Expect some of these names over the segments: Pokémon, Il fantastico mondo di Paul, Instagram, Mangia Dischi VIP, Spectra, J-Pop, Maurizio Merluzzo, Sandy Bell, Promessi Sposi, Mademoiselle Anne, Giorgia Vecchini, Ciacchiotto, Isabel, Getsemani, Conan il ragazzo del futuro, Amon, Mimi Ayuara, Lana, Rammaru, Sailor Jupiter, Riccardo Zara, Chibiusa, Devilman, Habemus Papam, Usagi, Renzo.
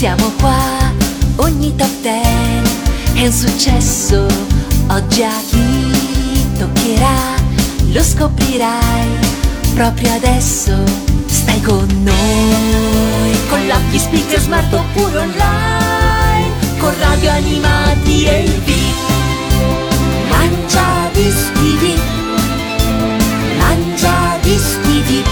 Siamo qua, ogni top ten è un successo. Oggi a chi toccherà lo scoprirai proprio adesso. Stai con noi, con l'app di speaker smart oppure online, con Radio Animati e il VIP. Mangia Dischi VIP, Mangia Dischi VIP,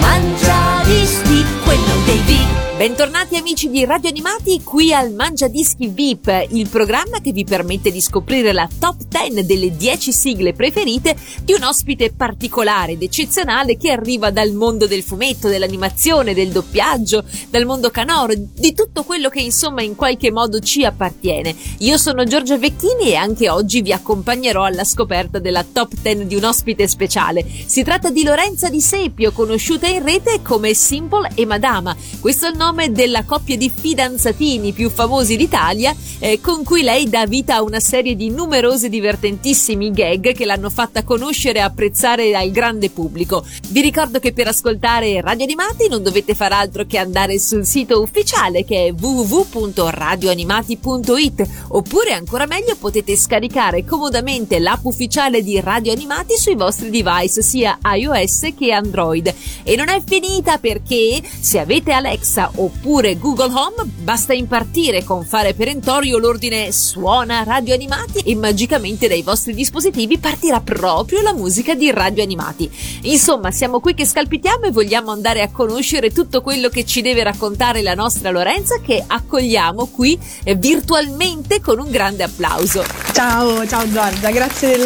Mangia Dischi, quello dei VIP. Bentornati amici di Radio Animati qui al Mangia Dischi VIP, il programma che vi permette di scoprire la top 10 delle 10 sigle preferite di un ospite particolare ed eccezionale che arriva dal mondo del fumetto, dell'animazione, del doppiaggio, dal mondo canoro, di tutto quello che insomma in qualche modo ci appartiene. Io sono Giorgia Vecchini e anche oggi vi accompagnerò alla scoperta della top 10 di un ospite speciale. Si tratta di Lorenza Di Sepio, conosciuta in rete come Simple e Madama. Questo è il nome della coppia di fidanzatini più famosi d'Italia, con cui lei dà vita a una serie di numerosi divertentissimi gag che l'hanno fatta conoscere e apprezzare al grande pubblico. Vi ricordo che per ascoltare Radio Animati non dovete far altro che andare sul sito ufficiale che è www.radioanimati.it, oppure ancora meglio potete scaricare comodamente l'app ufficiale di Radio Animati sui vostri device sia iOS che Android. E non è finita, perché se avete Alexa oppure Google Home basta impartire con fare perentorio l'ordine suona Radio Animati e magicamente dai vostri dispositivi partirà proprio la musica di Radio Animati. Insomma, siamo qui che scalpitiamo e vogliamo andare a conoscere tutto quello che ci deve raccontare la nostra Lorenza, che accogliamo qui virtualmente con un grande applauso. Ciao Giorgia, grazie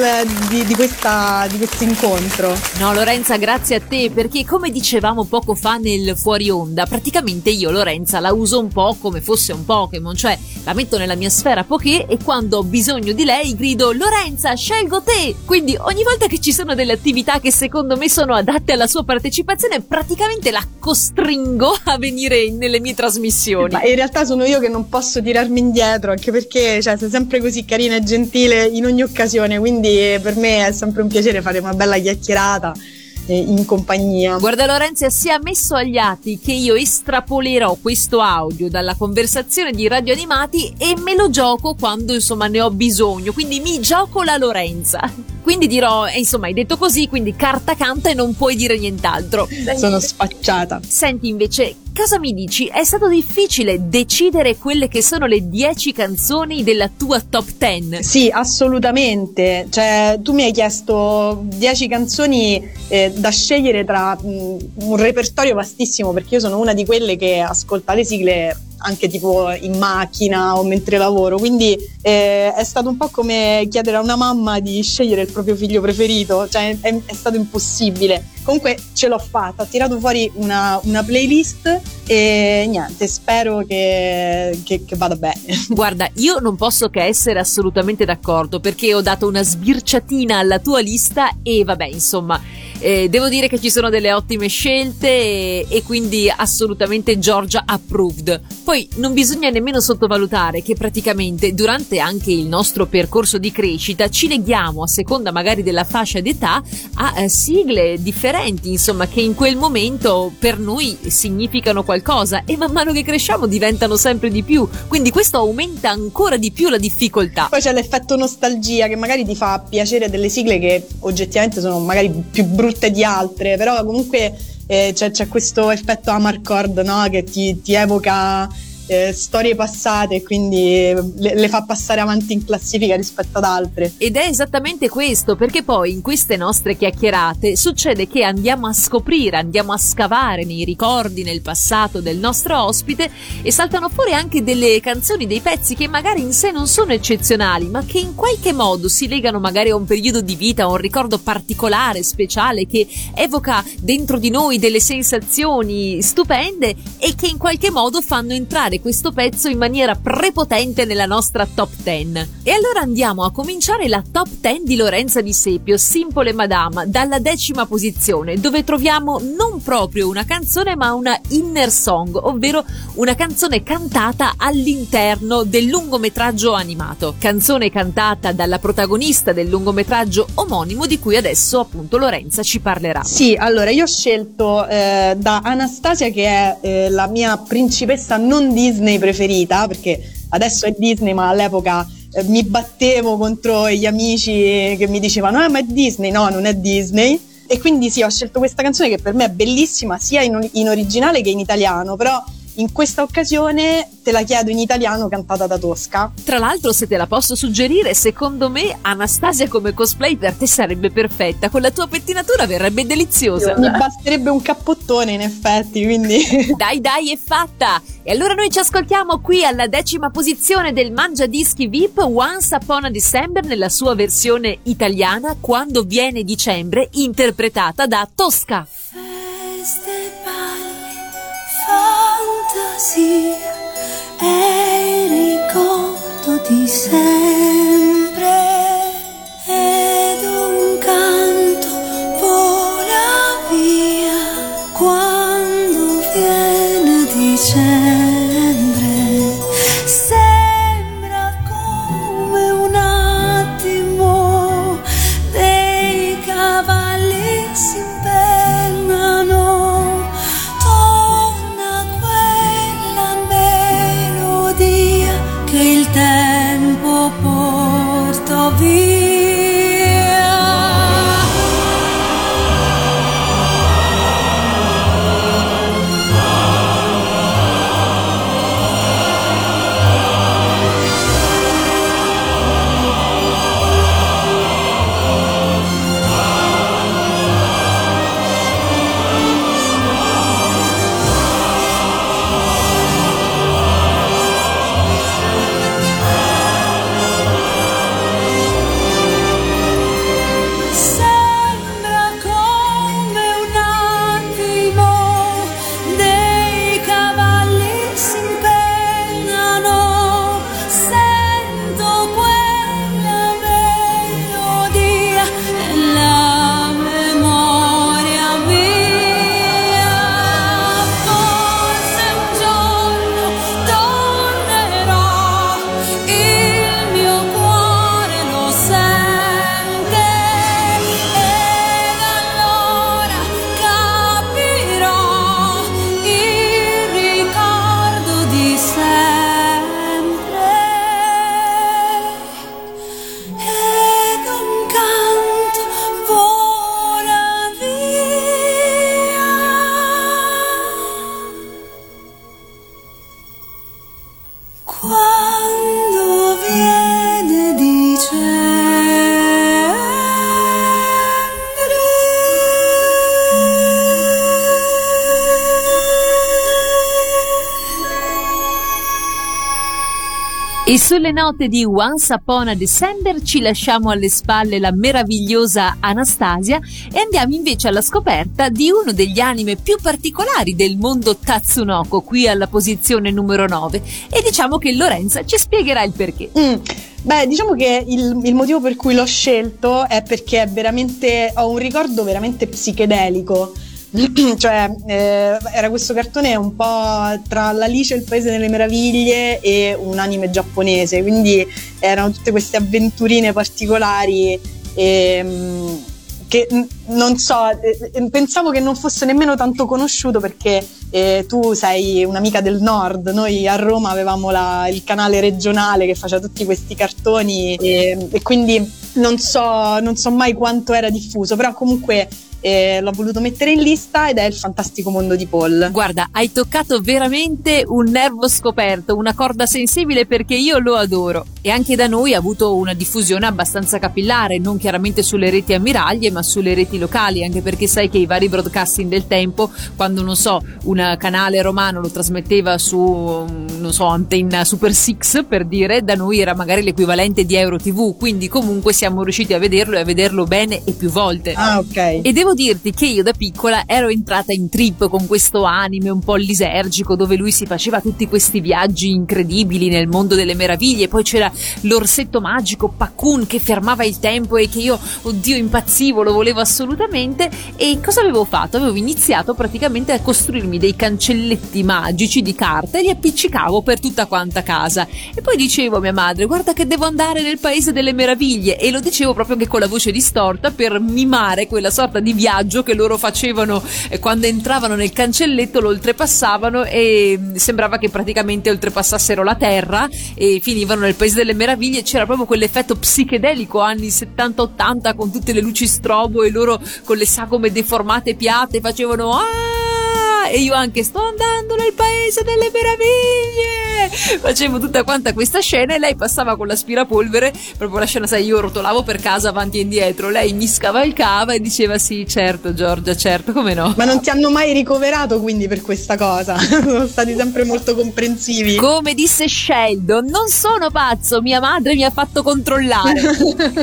di questo incontro. No Lorenza, grazie a te, perché come dicevamo poco fa nel fuori onda, praticamente io Lorenza la uso un po' come fosse un Pokémon, cioè la metto nella mia sfera Poké e quando ho bisogno di lei grido Lorenza, scelgo te! Quindi ogni volta che ci sono delle attività che secondo me sono adatte alla sua partecipazione praticamente la costringo a venire nelle mie trasmissioni. Ma in realtà sono io che non posso tirarmi indietro, anche perché cioè, sei sempre così carina e gentile in ogni occasione, quindi per me è sempre un piacere fare una bella chiacchierata in compagnia. Guarda Lorenza, sia messo agli atti che io estrapolerò questo audio dalla conversazione di Radio Animati e me lo gioco quando insomma ne ho bisogno, quindi mi gioco la Lorenza, quindi dirò insomma hai detto così, quindi carta canta e non puoi dire nient'altro. Sono spacciata. Senti invece, cosa mi dici? È stato difficile decidere quelle che sono le 10 canzoni della tua top 10? Sì, assolutamente. Cioè, tu mi hai chiesto 10 canzoni da scegliere tra un repertorio vastissimo, perché io sono una di quelle che ascolta le sigle anche tipo in macchina o mentre lavoro, quindi è stato un po' come chiedere a una mamma di scegliere il proprio figlio preferito, cioè è stato impossibile. Comunque ce l'ho fatta, ho tirato fuori una playlist e niente, spero che vada bene. Guarda, io non posso che essere assolutamente d'accordo, perché ho dato una sbirciatina alla tua lista e vabbè insomma devo dire che ci sono delle ottime scelte e quindi assolutamente Giorgia approved. Poi non bisogna nemmeno sottovalutare che praticamente durante anche il nostro percorso di crescita ci leghiamo, a seconda magari della fascia d'età, a sigle differenti, insomma, che in quel momento per noi significano qualcosa e man mano che cresciamo diventano sempre di più, quindi questo aumenta ancora di più la difficoltà. Poi c'è l'effetto nostalgia che magari ti fa piacere delle sigle che oggettivamente sono magari più brutte di altre, però comunque c'è questo effetto Amarcord, no? Che ti evoca storie passate, quindi le fa passare avanti in classifica rispetto ad altre. Ed è esattamente questo, perché poi in queste nostre chiacchierate succede che andiamo a scoprire, andiamo a scavare nei ricordi, nel passato del nostro ospite e saltano fuori anche delle canzoni, dei pezzi che magari in sé non sono eccezionali, ma che in qualche modo si legano magari a un periodo di vita, a un ricordo particolare, speciale, che evoca dentro di noi delle sensazioni stupende e che in qualche modo fanno entrare inserire questo pezzo in maniera prepotente nella nostra top 10. E allora andiamo a cominciare la top 10 di Lorenza Di Sepio, Simple e Madama, dalla 10ª posizione, dove troviamo non proprio una canzone ma una inner song, ovvero una canzone cantata all'interno del lungometraggio animato, canzone cantata dalla protagonista del lungometraggio omonimo di cui adesso appunto Lorenza ci parlerà. Sì, allora io ho scelto da Anastasia, che è la mia principessa non Disney preferita, perché adesso è Disney ma all'epoca mi battevo contro gli amici che mi dicevano ma è Disney, no, non è Disney. E quindi sì, ho scelto questa canzone che per me è bellissima sia in originale che in italiano, però in questa occasione te la chiedo in italiano, cantata da Tosca. Tra l'altro, se te la posso suggerire, secondo me Anastasia come cosplay per te sarebbe perfetta, con la tua pettinatura verrebbe deliziosa. Mi basterebbe un cappottone in effetti, quindi dai è fatta. E allora noi ci ascoltiamo qui alla 10ª posizione del Mangia Dischi VIP, Once Upon a December, nella sua versione italiana, Quando viene dicembre, interpretata da Tosca. Sì, è il ricordo di sempre, ed un canto vola via quando viene dicembre. Sembra come un attimo dei cavalli si impennano. Tempo porto via. E sulle note di Once Upon a December ci lasciamo alle spalle la meravigliosa Anastasia e andiamo invece alla scoperta di uno degli anime più particolari del mondo Tatsunoko, qui alla posizione numero 9, e diciamo che Lorenza ci spiegherà il perché. Beh, diciamo che il motivo per cui l'ho scelto è perché è veramente, ho un ricordo veramente psichedelico. Cioè era questo cartone un po' tra l'Alice e il Paese delle Meraviglie e un anime giapponese, quindi erano tutte queste avventurine particolari che non so, pensavo che non fosse nemmeno tanto conosciuto, perché tu sei un'amica del nord, noi a Roma avevamo il canale regionale che faceva tutti questi cartoni e quindi non so mai quanto era diffuso, però comunque l'ho voluto mettere in lista, ed è Il fantastico mondo di Paul. Guarda, hai toccato veramente un nervo scoperto, una corda sensibile, perché io lo adoro, e anche da noi ha avuto una diffusione abbastanza capillare, non chiaramente sulle reti ammiraglie ma sulle reti locali, anche perché sai che i vari broadcasting del tempo, quando non so, un canale romano lo trasmetteva su non so, Antenna Super 6 per dire, da noi era magari l'equivalente di Euro TV, quindi comunque siamo riusciti a vederlo bene e più volte. Ah, ok. E devo dirti che io da piccola ero entrata in trip con questo anime un po' lisergico, dove lui si faceva tutti questi viaggi incredibili nel mondo delle meraviglie, poi c'era l'orsetto magico Pakun che fermava il tempo e che io, oddio, impazzivo, lo volevo assolutamente. E cosa avevo fatto? Avevo iniziato praticamente a costruirmi dei cancelletti magici di carta e li appiccicavo per tutta quanta casa, e poi dicevo a mia madre: guarda che devo andare nel paese delle meraviglie, e lo dicevo proprio che con la voce distorta per mimare quella sorta di viaggio che loro facevano quando entravano nel cancelletto, lo oltrepassavano e sembrava che praticamente oltrepassassero la terra e finivano nel paese delle meraviglie. C'era proprio quell'effetto psichedelico anni 70-80 con tutte le luci strobo e loro con le sagome deformate piatte facevano "ah!" e io anche "sto andando nel paese delle meraviglie", facevo tutta quanta questa scena. E lei passava con l'aspirapolvere, proprio la scena, sai, io rotolavo per casa avanti e indietro, lei mi scavalcava e diceva "sì, certo Giorgia, certo, come no". Ma non ti hanno mai ricoverato quindi per questa cosa? Sono stati sempre molto comprensivi. Come disse Sheldon, non sono pazzo, mia madre mi ha fatto controllare.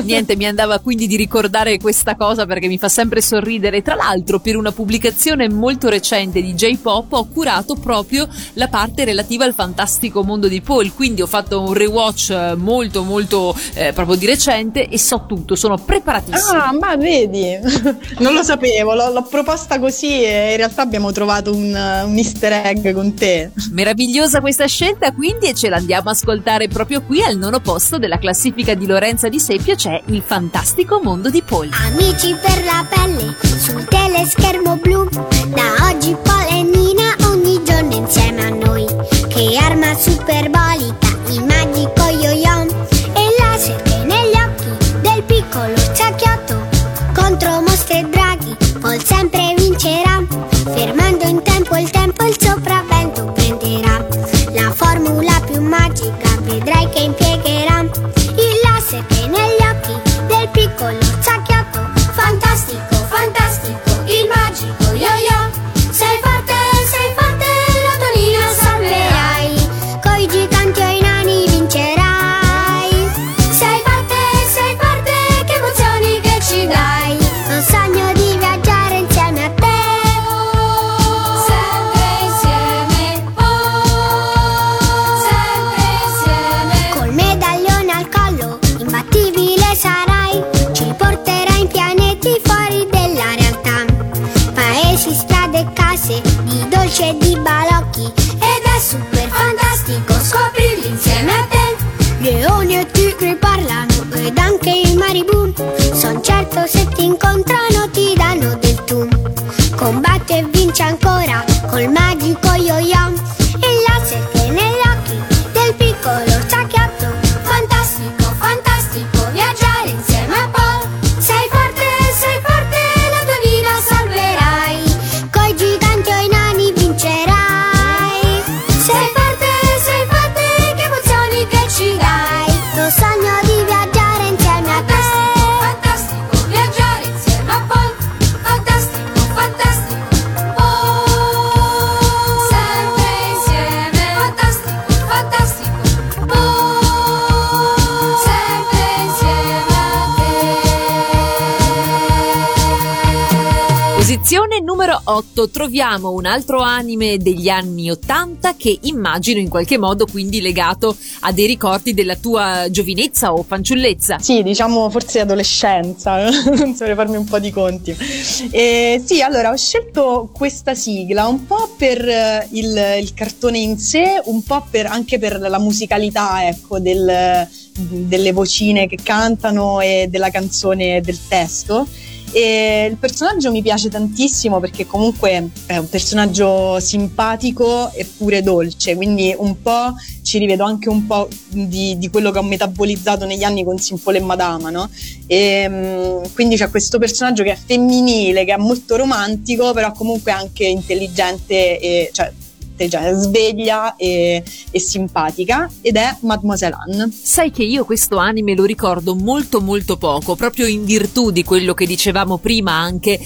Niente, mi andava quindi di ricordare questa cosa perché mi fa sempre sorridere. Tra l'altro, per una pubblicazione molto recente di J-Pop ho curato proprio la parte relativa al fantastico mondo di Paul, quindi ho fatto un rewatch molto proprio di recente e so tutto, sono preparatissima. Ah, ma vedi, non lo sapevo, l'ho proposta così e in realtà abbiamo trovato un easter egg con te. Meravigliosa questa scelta quindi, e ce l'andiamo a ascoltare proprio qui. Al nono posto della classifica di Lorenza Di Sepio c'è Il fantastico mondo di Paul. Amici per la pelle, sul teleschermo blu, da oggi Paul e Nina ogni giorno insieme a noi, che arma superbolica, il magico yo-yo e laser che negli occhi del piccolo Ciacchiotto, contro mostri e draghi Paul sempre vincerà, fermando in tempo il tempo, il sopravvento prenderà, la formula più magica vedrai che impiegherà, il laser che negli occhi del piccolo Ciacchiotto. Fantastico, fantastico, il magico yo-yo, sei forte, sei forte. Di dolce e di balocchi, ed è super fantastico scoprirli insieme a te. Leoni e tigri parlano ed anche i maribù, son certo se ti incontrano ti danno del tu. Combatte e vince ancora col magico yo-yo e il laser che negli occhi del piccolo Ciacchiotto. Fantastico, fantastico viaggiare insieme a Paul, sei forte, sei forte, la tua vita salverai, coi giganteschi numero 8. Troviamo un altro anime degli anni 80 che immagino in qualche modo quindi legato a dei ricordi della tua giovinezza o fanciullezza. Sì, diciamo forse adolescenza, non saprei farmi un po' di conti. Sì, allora ho scelto questa sigla un po' per il cartone in sé, un po' per anche per la musicalità, ecco, delle vocine che cantano e della canzone, del testo. E il personaggio mi piace tantissimo perché comunque è un personaggio simpatico eppure dolce, quindi un po' ci rivedo anche un po' di quello che ho metabolizzato negli anni con Simple e Madama, no? E quindi c'è questo personaggio che è femminile, che è molto romantico, però comunque anche intelligente e, cioè, 7, cioè sveglia e simpatica, ed è Mademoiselle Anne. Sai che io questo anime lo ricordo molto molto poco, proprio in virtù di quello che dicevamo prima, anche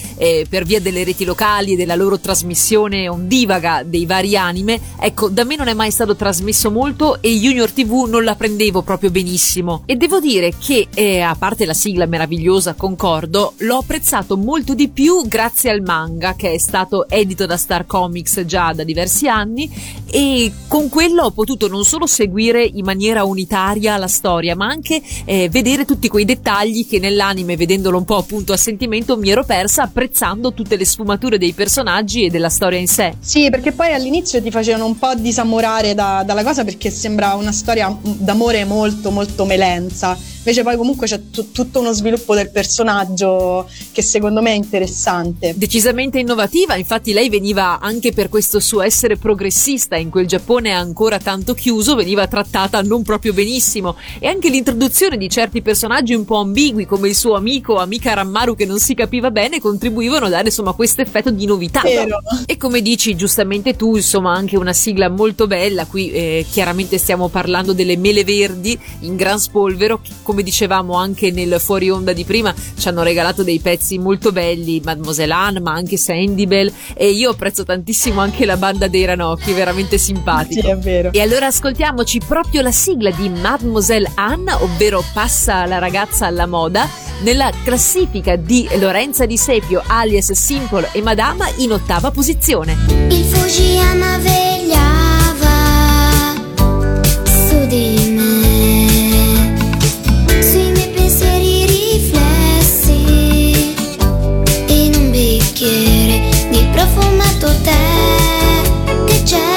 per via delle reti locali e della loro trasmissione ondivaga dei vari anime. Ecco, da me non è mai stato trasmesso molto e Junior TV non la prendevo proprio benissimo, e devo dire che a parte la sigla meravigliosa, concordo, l'ho apprezzato molto di più grazie al manga, che è stato edito da Star Comics già da diversi anni, e con quello ho potuto non solo seguire in maniera unitaria la storia, ma anche vedere tutti quei dettagli che nell'anime, vedendolo un po' appunto a sentimento, mi ero persa, apprezzando tutte le sfumature dei personaggi e della storia in sé. Sì, perché poi all'inizio ti facevano un po' disamorare dalla cosa, perché sembra una storia d'amore molto molto melenza, invece poi comunque c'è tutto uno sviluppo del personaggio che secondo me è interessante, decisamente innovativa. Infatti lei veniva, anche per questo suo essere progressista in quel Giappone ancora tanto chiuso, veniva trattata non proprio benissimo, e anche l'introduzione di certi personaggi un po' ambigui come il suo amico o amica Rammaru, che non si capiva bene, contribuivano a dare insomma questo effetto di novità. Vero. E come dici giustamente tu, insomma, anche una sigla molto bella. Qui chiaramente stiamo parlando delle mele verdi in gran spolvero, come dicevamo anche nel fuori onda di prima, ci hanno regalato dei pezzi molto belli, Mademoiselle Anne ma anche Sandy Bell, e io apprezzo tantissimo anche la banda dei Ranocchi, veramente simpatico. Sì, è vero. E allora ascoltiamoci proprio la sigla di Mademoiselle Anne, ovvero Passa la ragazza alla moda, nella classifica di Lorenza Di Sepio alias Simple e Madama, in 8ª posizione. Il Fujiyama vegliava su di me, sui miei pensieri riflessi in un bicchiere di profumato tè che c'è.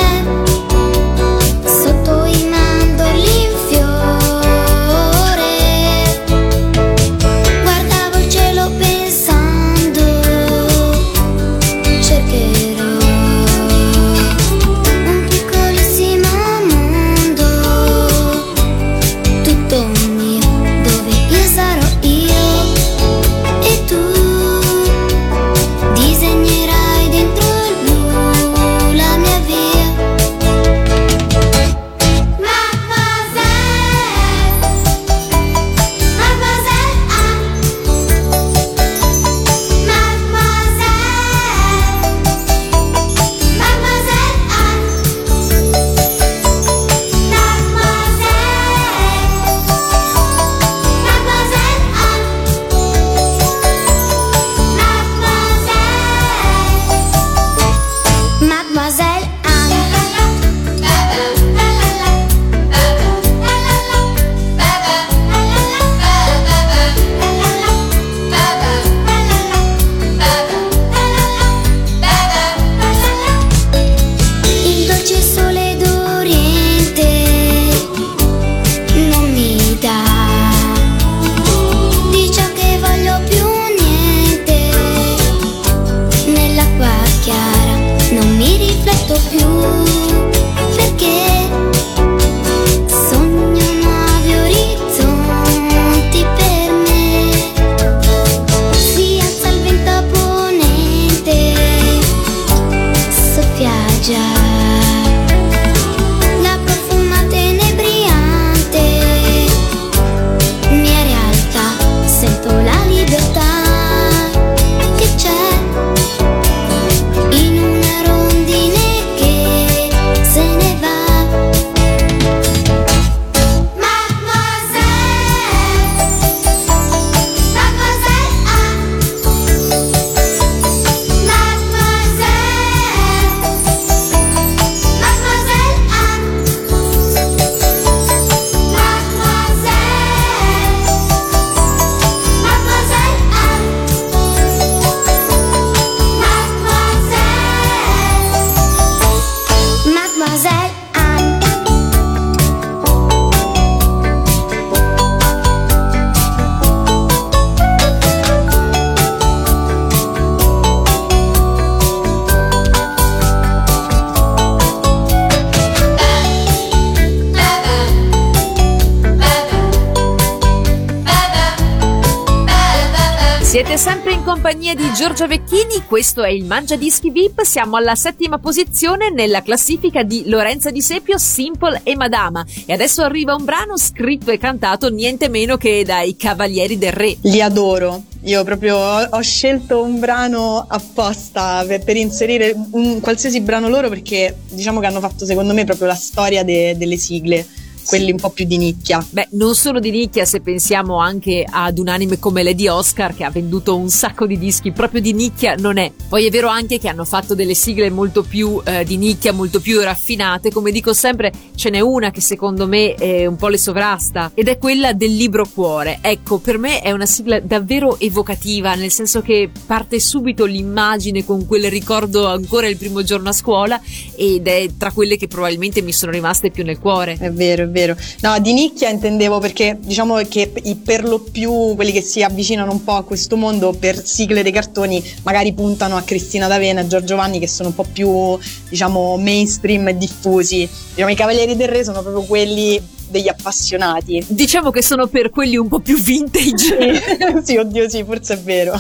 compagnia di Giorgia Vecchini, questo è il Mangia Dischi VIP, siamo alla 7ª posizione nella classifica di Lorenza Di Sepio, Simple e Madama, e adesso arriva un brano scritto e cantato niente meno che dai Cavalieri del Re. Li adoro, io proprio ho scelto un brano apposta per inserire un qualsiasi brano loro, perché diciamo che hanno fatto secondo me proprio la storia delle sigle, quelli un po' più di nicchia. Beh, non solo di nicchia, se pensiamo anche ad un anime come Lady Oscar, che ha venduto un sacco di dischi, proprio di nicchia non è. Poi è vero anche che hanno fatto delle sigle molto più di nicchia, molto più raffinate. Come dico sempre, ce n'è una che secondo me è un po' le sovrasta, ed è quella del Libro Cuore. Ecco, per me è una sigla davvero evocativa, nel senso che parte subito l'immagine con quel ricordo ancora il primo giorno a scuola, ed è tra quelle che probabilmente mi sono rimaste più nel cuore. È vero, vero. No, di nicchia intendevo perché diciamo che per lo più quelli che si avvicinano un po' a questo mondo per sigle dei cartoni magari puntano a Cristina D'Avena e Giorgio Vanni, che sono un po' più diciamo mainstream e diffusi. Diciamo, i Cavalieri del Re sono proprio quelli degli appassionati. Diciamo che sono per quelli un po' più vintage. Sì, oddio sì, forse è vero.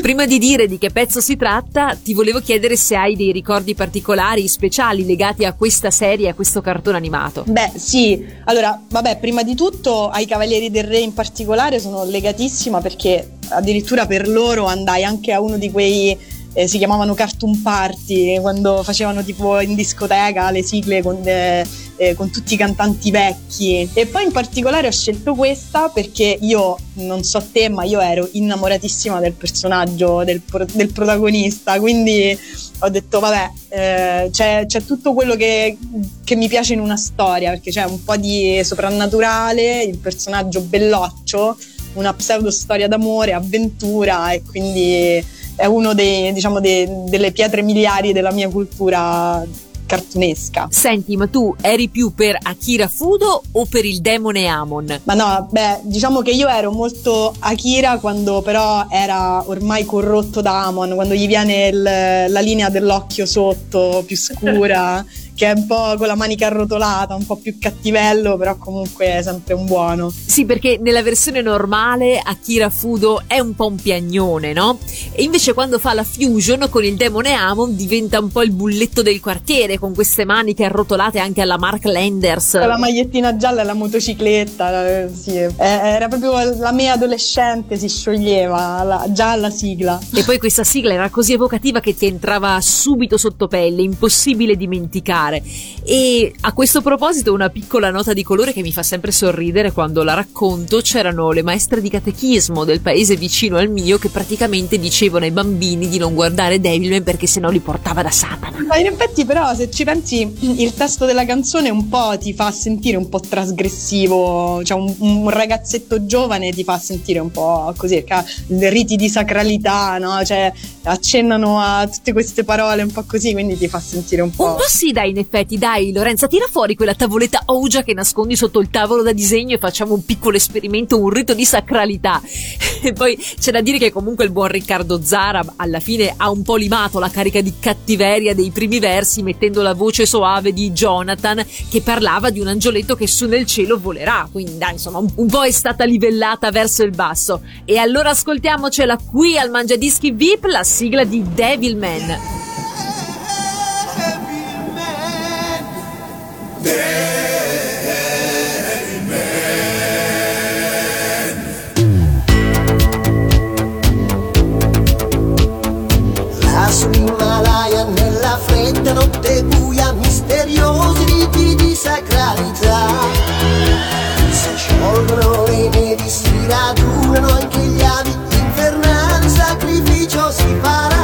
Prima di dire di che pezzo si tratta, ti volevo chiedere se hai dei ricordi particolari, speciali, legati a questa serie, a questo cartone animato. Beh, sì. Allora, vabbè, prima di tutto ai Cavalieri del Re in particolare sono legatissima, perché addirittura per loro andai anche a uno di quei si chiamavano cartoon party, quando facevano tipo in discoteca le sigle con tutti i cantanti vecchi. E poi in particolare ho scelto questa perché io, non so te, ma io ero innamoratissima del personaggio, del protagonista, quindi ho detto vabbè, c'è tutto quello che mi piace in una storia, perché c'è un po' di soprannaturale, il personaggio belloccio, una pseudo storia d'amore, avventura, e quindi è uno delle pietre miliari della mia cultura cartunesca. Senti, ma tu eri più per Akira Fudo o per il demone Amon? Ma no, beh, diciamo che io ero molto Akira quando però era ormai corrotto da Amon, quando gli viene la linea dell'occhio sotto, più scura, che è un po' con la manica arrotolata, un po' più cattivello, però comunque è sempre un buono. Sì, perché nella versione normale Akira Fudo è un po' un piagnone, no? E invece quando fa la fusion con il demone Amon diventa un po' il bulletto del quartiere, con queste maniche arrotolate anche alla Mark Landers, con la magliettina gialla e la motocicletta. Sì, era proprio la mia adolescente, si scioglieva già alla sigla. E poi questa sigla era così evocativa che ti entrava subito sotto pelle, impossibile dimenticare. E a questo proposito una piccola nota di colore che mi fa sempre sorridere quando la racconto: c'erano le maestre di catechismo del paese vicino al mio che praticamente dicevano ai bambini di non guardare Devilman perché sennò li portava da Satana. Ma in effetti però, se ci pensi, il testo della canzone un po' ti fa sentire un po' trasgressivo, cioè un ragazzetto giovane ti fa sentire un po' così, riti di sacralità, no? Cioè accennano a tutte queste parole un po' così, quindi ti fa sentire un po' sì, dai. In effetti, dai Lorenza, tira fuori quella tavoletta Ouija che nascondi sotto il tavolo da disegno e facciamo un piccolo esperimento, un rito di sacralità. E poi c'è da dire che comunque il buon Riccardo Zara alla fine ha un po' limato la carica di cattiveria dei primi versi, mettendo la voce soave di Jonathan, che parlava di un angioletto che su nel cielo volerà, quindi dai, insomma un po' è stata livellata verso il basso. E allora ascoltiamocela qui al Mangia Dischi VIP, la sigla di Devilman. Lassù l'Himalaya nella fredda notte buia, misteriosi riti di sacralità. Si sciolgono le nevi, si radunano anche gli avi, infernale sacrificio si farà.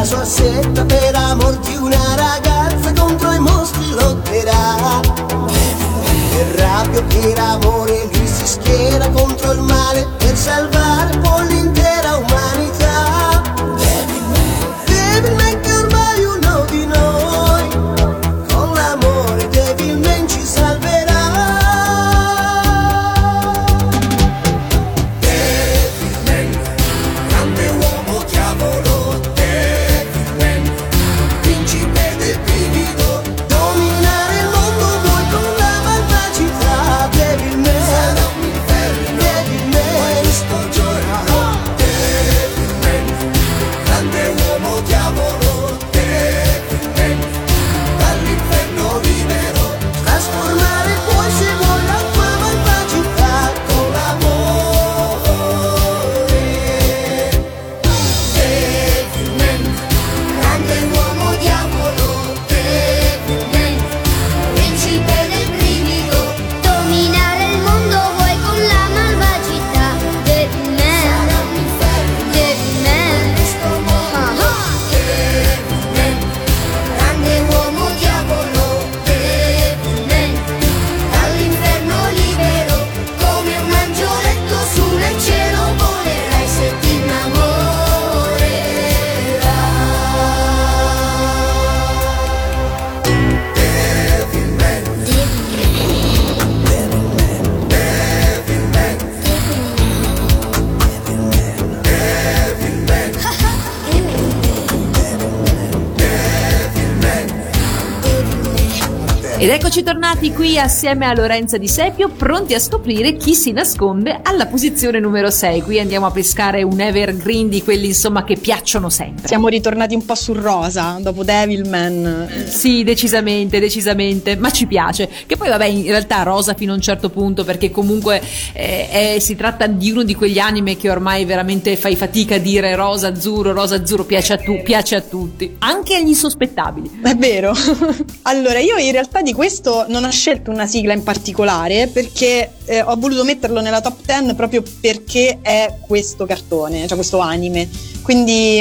la sua setta per amor di una ragazza contro i mostri lotterà. Per rabbia, per amore, lui si schiera contro il male per salvare poi l'intera umanità. Devilman che ormai è uno di noi, con l'amore Devilman ci salverà. Devilman, grande uomo diavolo, Devilman, principe del brivido, dominare il mondo vuoi con la malvagità. Devilman, sarà un inferno, Devilman, questo giorno. Devilman, grande uomo diavolo, Devilman, dall'inferno libero, trasformare puoi se vuoi la tua malvagità con l'amore. Devilman, grande uomo diavolo, Devilman, principe del brivido, dominare il mondo vuoi con la malvagità. Devilman, Devilman, Devilman, grande uomo diavolo, Devilman, dall'inferno libero, come un angioletto su nel cielo volerai se ti innamorerai. Devilman, Devilman, Devilman, Devilman, Devilman, Devilman. Ed eccoci tornati qui assieme a Lorenza Di Sepio, pronti a scoprire chi si nasconde alla posizione numero 6. Qui andiamo a pescare un evergreen di quelli insomma che piacciono sempre. Siamo ritornati un po' sul rosa dopo Devilman. Sì, decisamente, ma ci piace. Che poi vabbè, in realtà rosa fino a un certo punto, perché comunque si tratta di uno di quegli anime che ormai veramente fai fatica a dire rosa azzurro piace a tutti, anche agli insospettabili. È vero. Allora, io in realtà di questo non ho scelto una sigla in particolare, perché ho voluto metterlo nella top 10 proprio perché è questo cartone, cioè questo anime. Quindi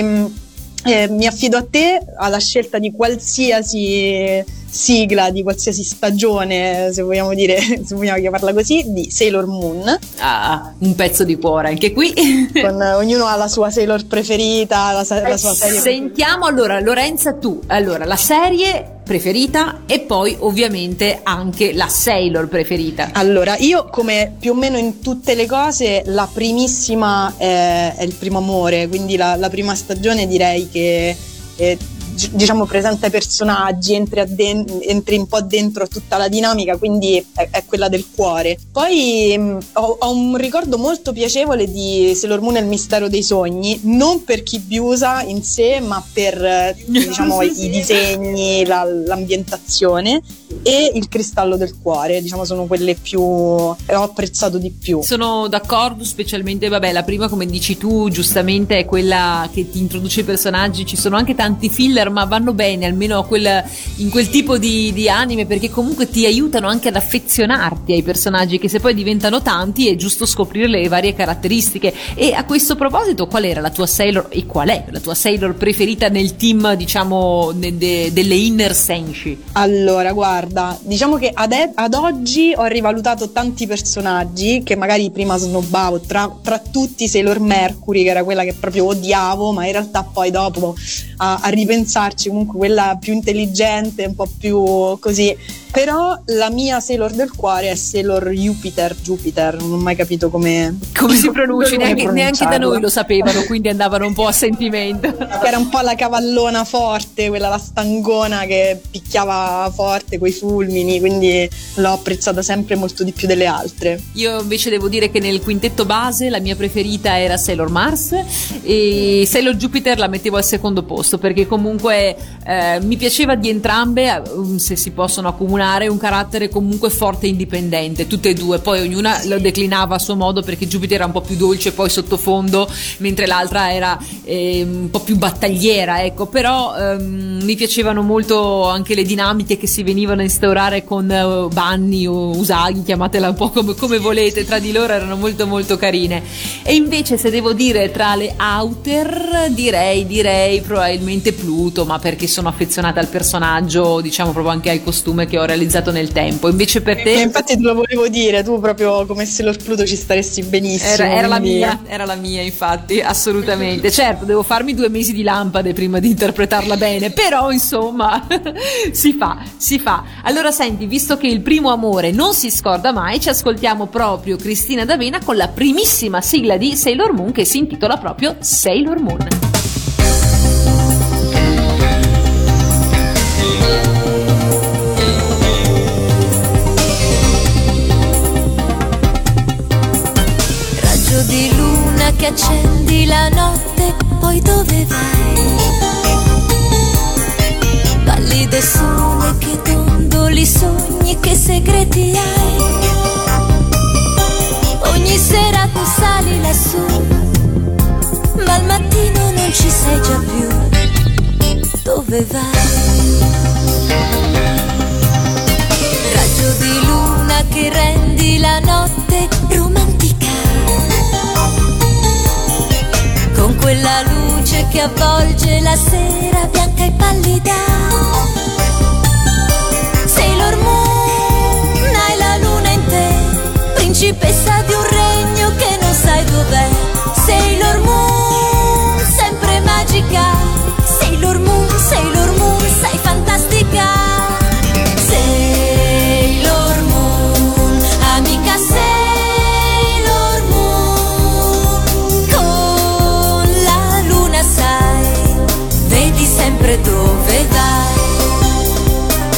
mi affido a te alla scelta di qualsiasi sigla, di qualsiasi stagione, se vogliamo dire, se vogliamo chiamarla così, di Sailor Moon. Ah, un pezzo di cuore anche qui. Con ognuno ha la sua Sailor preferita, la sua serie. Sentiamo allora, Lorenza, tu, allora la serie preferita e poi ovviamente anche la Sailor preferita. Allora, io come più o meno in tutte le cose, la primissima è il primo amore, quindi la prima stagione direi che diciamo presenta i personaggi, entri un po' dentro tutta la dinamica, quindi è quella del cuore. Poi ho un ricordo molto piacevole di Sailor Moon e il mistero dei sogni, non per Chibiusa in sé, ma per diciamo i disegni, l'ambientazione e il cristallo del cuore, diciamo sono quelle più ho apprezzato di più. Sono d'accordo, specialmente vabbè, la prima come dici tu giustamente è quella che ti introduce i personaggi, ci sono anche tanti filler ma vanno bene almeno in quel tipo di anime, perché comunque ti aiutano anche ad affezionarti ai personaggi, che se poi diventano tanti è giusto scoprire le varie caratteristiche. E a questo proposito, qual era la tua Sailor e qual è la tua Sailor preferita nel team, diciamo, delle Inner Senshi? Allora guarda, diciamo che ad oggi ho rivalutato tanti personaggi che magari prima snobbavo, tra tutti Sailor Mercury, che era quella che proprio odiavo, ma in realtà poi dopo a ripensarci, comunque quella più intelligente, un po' più così. Però la mia Sailor del cuore è Sailor Jupiter, non ho mai capito come si pronuncia, neanche da noi lo sapevano, quindi andavano un po' a sentimento. Era un po' la cavallona forte, quella, la stangona che picchiava forte coi fulmini, quindi l'ho apprezzata sempre molto di più delle altre. Io invece devo dire che nel quintetto base la mia preferita era Sailor Mars, e Sailor Jupiter la mettevo al secondo posto, perché comunque mi piaceva di entrambe, se si possono accumulare accomunare un carattere comunque forte e indipendente, tutte e due, poi ognuna lo declinava a suo modo, perché Jupiter era un po' più dolce poi sottofondo, mentre l'altra era un po' più battagliera, ecco. Però mi piacevano molto anche le dinamiche che si venivano a instaurare con Vanni o Usagi, chiamatela un po' come volete, tra di loro erano molto molto carine. E invece, se devo dire tra le outer, direi probabilmente Pluto, ma perché sono affezionata al personaggio, diciamo proprio anche al costume che ho realizzato nel tempo. Invece per te? Infatti te lo volevo dire, tu proprio come se lo Pluto ci staresti benissimo. Era la mia, infatti, assolutamente. Certo, devo farmi 2 mesi di lampade prima di interpretarla bene, però insomma si fa. Allora senti, visto che il primo amore non si scorda mai, ci ascoltiamo proprio Cristina D'Avena con la primissima sigla di Sailor Moon, che si intitola proprio Sailor Moon. Raggio di luna che accendi la notte, poi dove vai? Pallide sole che dondoli, sogni che segreti hai. Ogni sera tu sali lassù, ma al mattino non ci sei già più. Dove vai? Raggio di luna che rendi la notte romantica, con quella luce che avvolge la sera bianca e pallida. Sailor Moon, hai la luna in te, principessa di un regno che non sai dov'è. Sailor Moon, Sailor Moon, Sailor Moon, sei fantastica. Sailor Moon, amica Sailor Moon, con la luna sai, vedi sempre dove vai.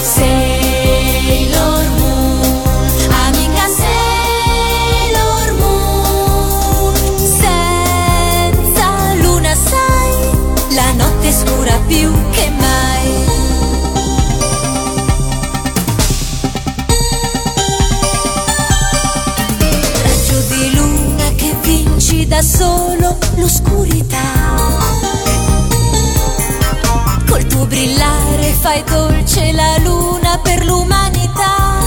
Sailor Moon, amica Sailor Moon, senza luna sai, la notte è scura più che mai. Raggio di luna che vinci da solo l'oscurità, col tuo brillare fai dolce la luna per l'umanità.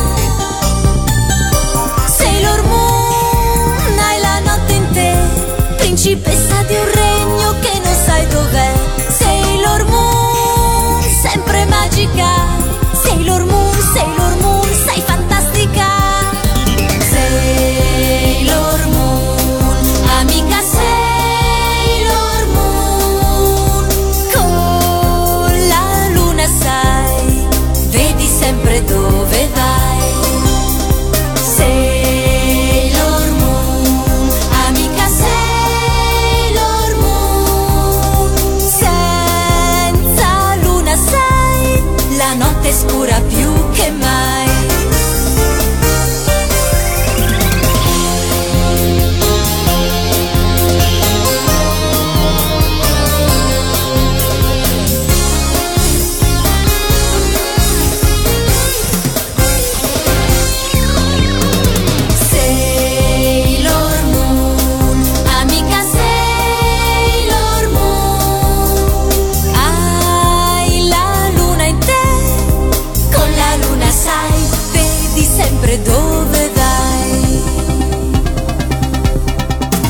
Sailor Moon, hai la notte in te, principessa di un regno che non sai dov'è. Sailor Moon, sempre magica. Sailor Moon, sei fantastica. Sailor Moon, amica Sailor Moon, con la luna sai, vedi sempre dove vai. Sailor Moon, amica Sailor, notte scura più che mai. Dove vai?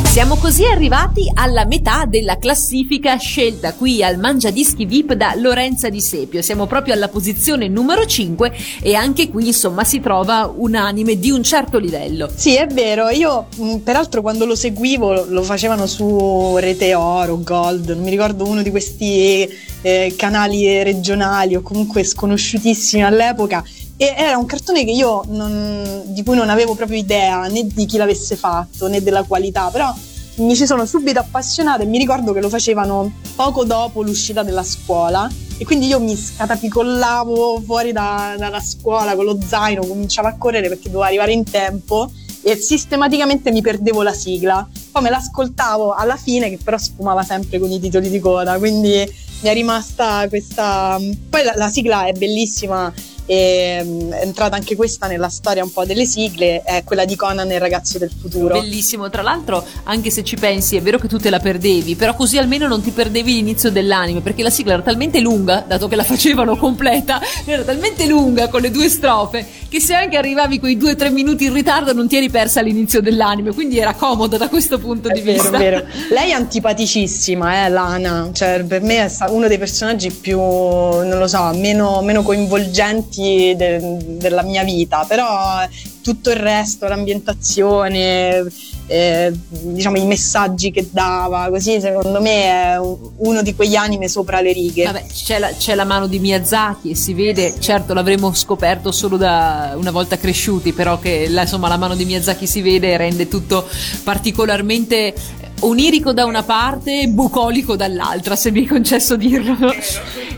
Siamo così arrivati alla metà della classifica scelta qui al Mangia Dischi VIP da Lorenza Di Sepio. Siamo proprio alla posizione numero 5 e anche qui insomma si trova un anime di un certo livello. Sì, è vero, io peraltro quando lo seguivo lo facevano su Rete Oro, Gold, non mi ricordo, uno di questi canali regionali o comunque sconosciutissimi all'epoca. E era un cartone che io di cui non avevo proprio idea, né di chi l'avesse fatto né della qualità, però mi ci sono subito appassionata e mi ricordo che lo facevano poco dopo l'uscita della scuola e quindi io mi scatapicollavo fuori dalla scuola con lo zaino, cominciavo a correre perché dovevo arrivare in tempo e sistematicamente mi perdevo la sigla, poi me l'ascoltavo alla fine che però sfumava sempre con i titoli di coda, quindi mi è rimasta questa. Poi la sigla è bellissima, e è entrata anche questa nella storia un po' delle sigle, è quella di Conan il ragazzo del futuro. Bellissimo, tra l'altro anche se ci pensi è vero che tu te la perdevi, però così almeno non ti perdevi l'inizio dell'anime, perché la sigla era talmente lunga, dato che la facevano completa, era talmente lunga con le due strofe, che se anche arrivavi quei 2-3 minuti in ritardo non ti eri persa all'inizio dell'anime, quindi era comodo da questo punto di vista. È vero. Lei è antipaticissima, Lana, cioè per me è uno dei personaggi più, non lo so, meno coinvolgenti della mia vita, però tutto il resto, l'ambientazione, diciamo i messaggi che dava, così secondo me è uno di quegli anime sopra le righe. Vabbè, c'è la mano di Miyazaki e si vede, certo l'avremmo scoperto solo da una volta cresciuti, però che insomma la mano di Miyazaki si vede e rende tutto particolarmente onirico da una parte e bucolico dall'altra, se mi è concesso dirlo.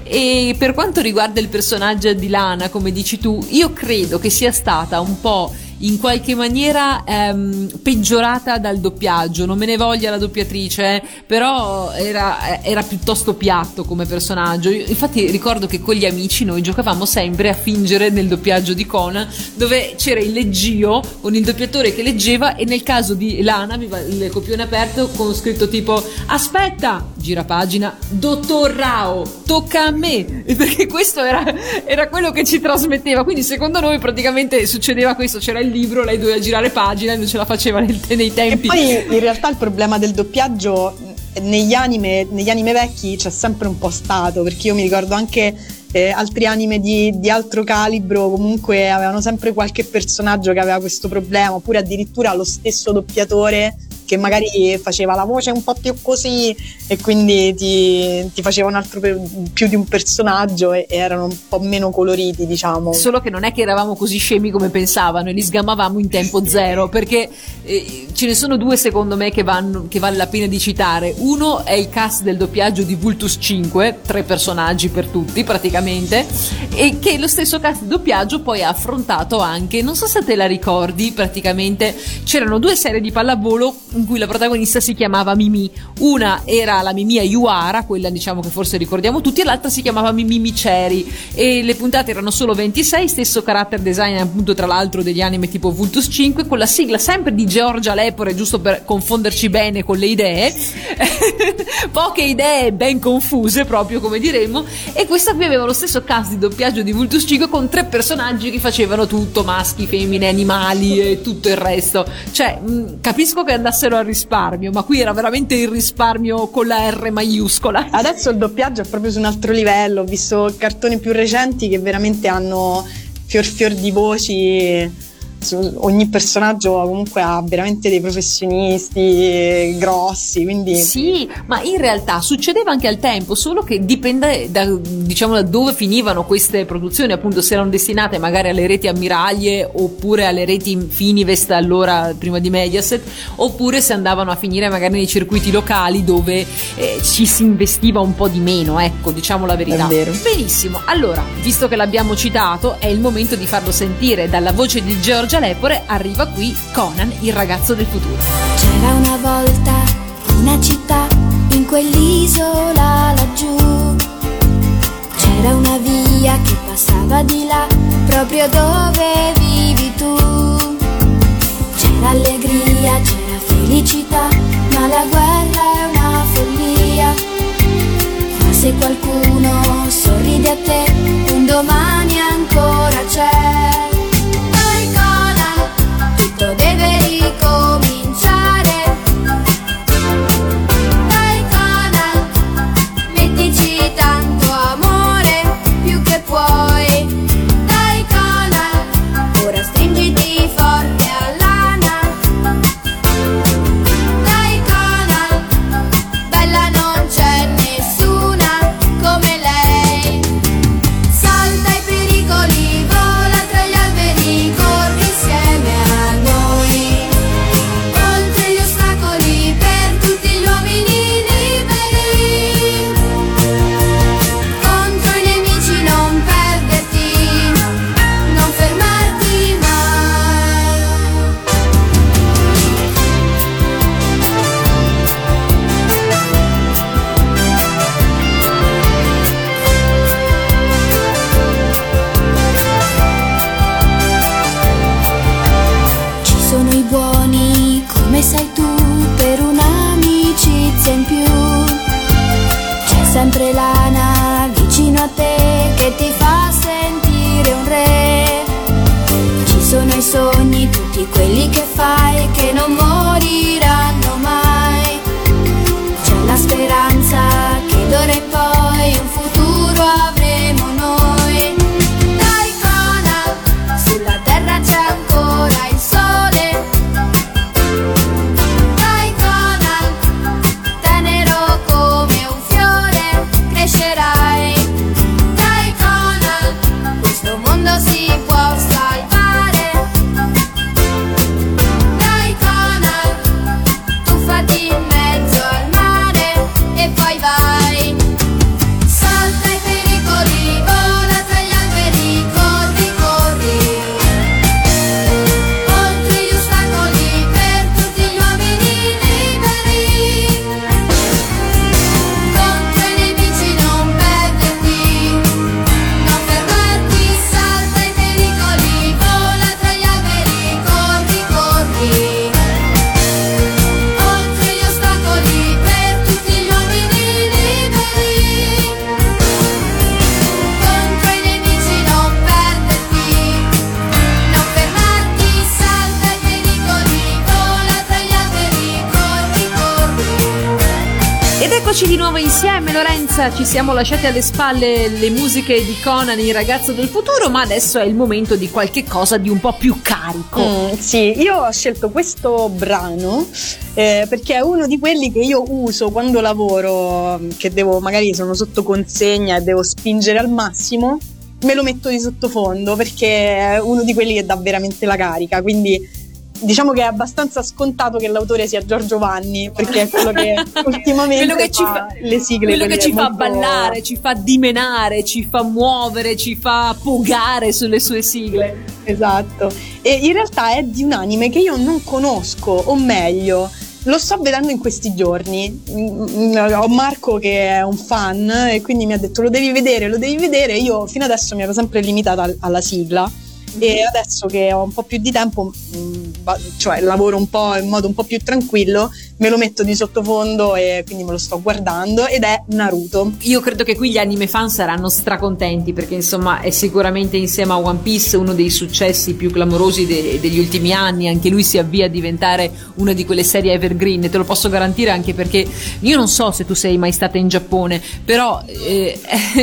E per quanto riguarda il personaggio di Lana, come dici tu, io credo che sia stata un po' in qualche maniera peggiorata dal doppiaggio, non me ne voglia la doppiatrice, però era piuttosto piatto come personaggio. Io, infatti ricordo che con gli amici noi giocavamo sempre a fingere nel doppiaggio di Conan, dove c'era il leggio con il doppiatore che leggeva, e nel caso di Lana aveva il copione aperto con scritto tipo aspetta, gira pagina, dottor Rao, tocca a me, perché questo era quello che ci trasmetteva. Quindi secondo noi praticamente succedeva questo, c'era il libro, lei doveva girare pagina e non ce la faceva nei tempi. E poi in realtà il problema del doppiaggio negli anime vecchi c'è sempre un po' stato, perché io mi ricordo anche altri anime di altro calibro, comunque avevano sempre qualche personaggio che aveva questo problema, oppure addirittura lo stesso doppiatore che magari faceva la voce un po' più così e quindi ti faceva un altro più di un personaggio e erano un po' meno coloriti, diciamo. Solo che non è che eravamo così scemi come pensavano e li sgamavamo in tempo zero, perché ce ne sono due secondo me che vale la pena di citare. Uno è il cast del doppiaggio di Vultus 5, 3 personaggi per tutti praticamente, e che lo stesso cast di doppiaggio poi ha affrontato anche, non so se te la ricordi, praticamente c'erano 2 serie di pallavolo in cui la protagonista si chiamava Mimi. Una era la Mimi Ayuara, quella diciamo che forse ricordiamo tutti, e l'altra si chiamava Mimi Miceri, e le puntate erano solo 26, stesso character design appunto tra l'altro degli anime tipo Vultus 5, con la sigla sempre di Giorgia Lepore, giusto per confonderci bene con le idee poche idee ben confuse proprio, come diremmo. E questa qui aveva lo stesso cast di doppiaggio di Vultus 5 con 3 personaggi che facevano tutto, maschi, femmine, animali e tutto il resto. Cioè capisco che andasse al risparmio, ma qui era veramente il risparmio con la R maiuscola. Adesso il doppiaggio è proprio su un altro livello, ho visto cartoni più recenti che veramente hanno fior di voci, ogni personaggio comunque ha veramente dei professionisti grossi, quindi sì, ma in realtà succedeva anche al tempo, solo che dipende da dove finivano queste produzioni, appunto se erano destinate magari alle reti ammiraglie oppure alle reti Fininvest, allora prima di Mediaset, oppure se andavano a finire magari nei circuiti locali dove ci si investiva un po' di meno, ecco, diciamo la verità. È vero. Benissimo, allora visto che l'abbiamo citato è il momento di farlo sentire dalla voce di Giorgia Lepore. Arriva qui Conan, il ragazzo del futuro. C'era una volta una città in quell'isola laggiù, c'era una via che passava di là proprio dove vivi tu. C'era allegria, c'era felicità, ma la guerra è una follia. Ma se qualcuno sorride a te, un domani ancora c'è. Deve ricominciare. Dai Conan, mettici tanto amore, più che puoi. Dai Conan, ora stringiti forte a Lana. come sei tu per un'amicizia in più. C'è sempre Lana vicino a te che ti fa sentire un re. Ci sono i sogni, tutti quelli che fai, che non moriranno mai. C'è la speranza che d'ora in poi un futuro avremo noi. Dai Conan, sulla terra c'è ancora il sole. Di nuovo insieme, Lorenza, ci siamo lasciati alle spalle le musiche di Conan il ragazzo del futuro, ma adesso è il momento di qualche cosa di un po' più carico. Sì, io ho scelto questo brano perché è uno di quelli che io uso quando lavoro, che devo, magari sono sotto consegna e devo spingere al massimo, me lo metto di sottofondo perché è uno di quelli che dà veramente la carica, quindi diciamo che è abbastanza scontato che l'autore sia Giorgio Vanni, perché è quello che ultimamente quello che fa le sigle, quello che ci fa ballare, ci fa dimenare, ci fa muovere, ci fa pogare sulle sue sigle. Esatto. E in realtà è di un anime che io non conosco, o meglio lo sto vedendo in questi giorni. Ho Marco che è un fan e quindi mi ha detto lo devi vedere. Io fino adesso mi ero sempre limitata alla sigla e adesso che ho un po' più di tempo, cioè lavoro un po' in modo un po' più tranquillo, me lo metto di sottofondo e quindi me lo sto guardando, ed è Naruto. Io credo che qui gli anime fan saranno stracontenti perché insomma è sicuramente insieme a One Piece uno dei successi più clamorosi degli ultimi anni. Anche lui si avvia a diventare una di quelle serie evergreen, te lo posso garantire, anche perché io non so se tu sei mai stata in Giappone, però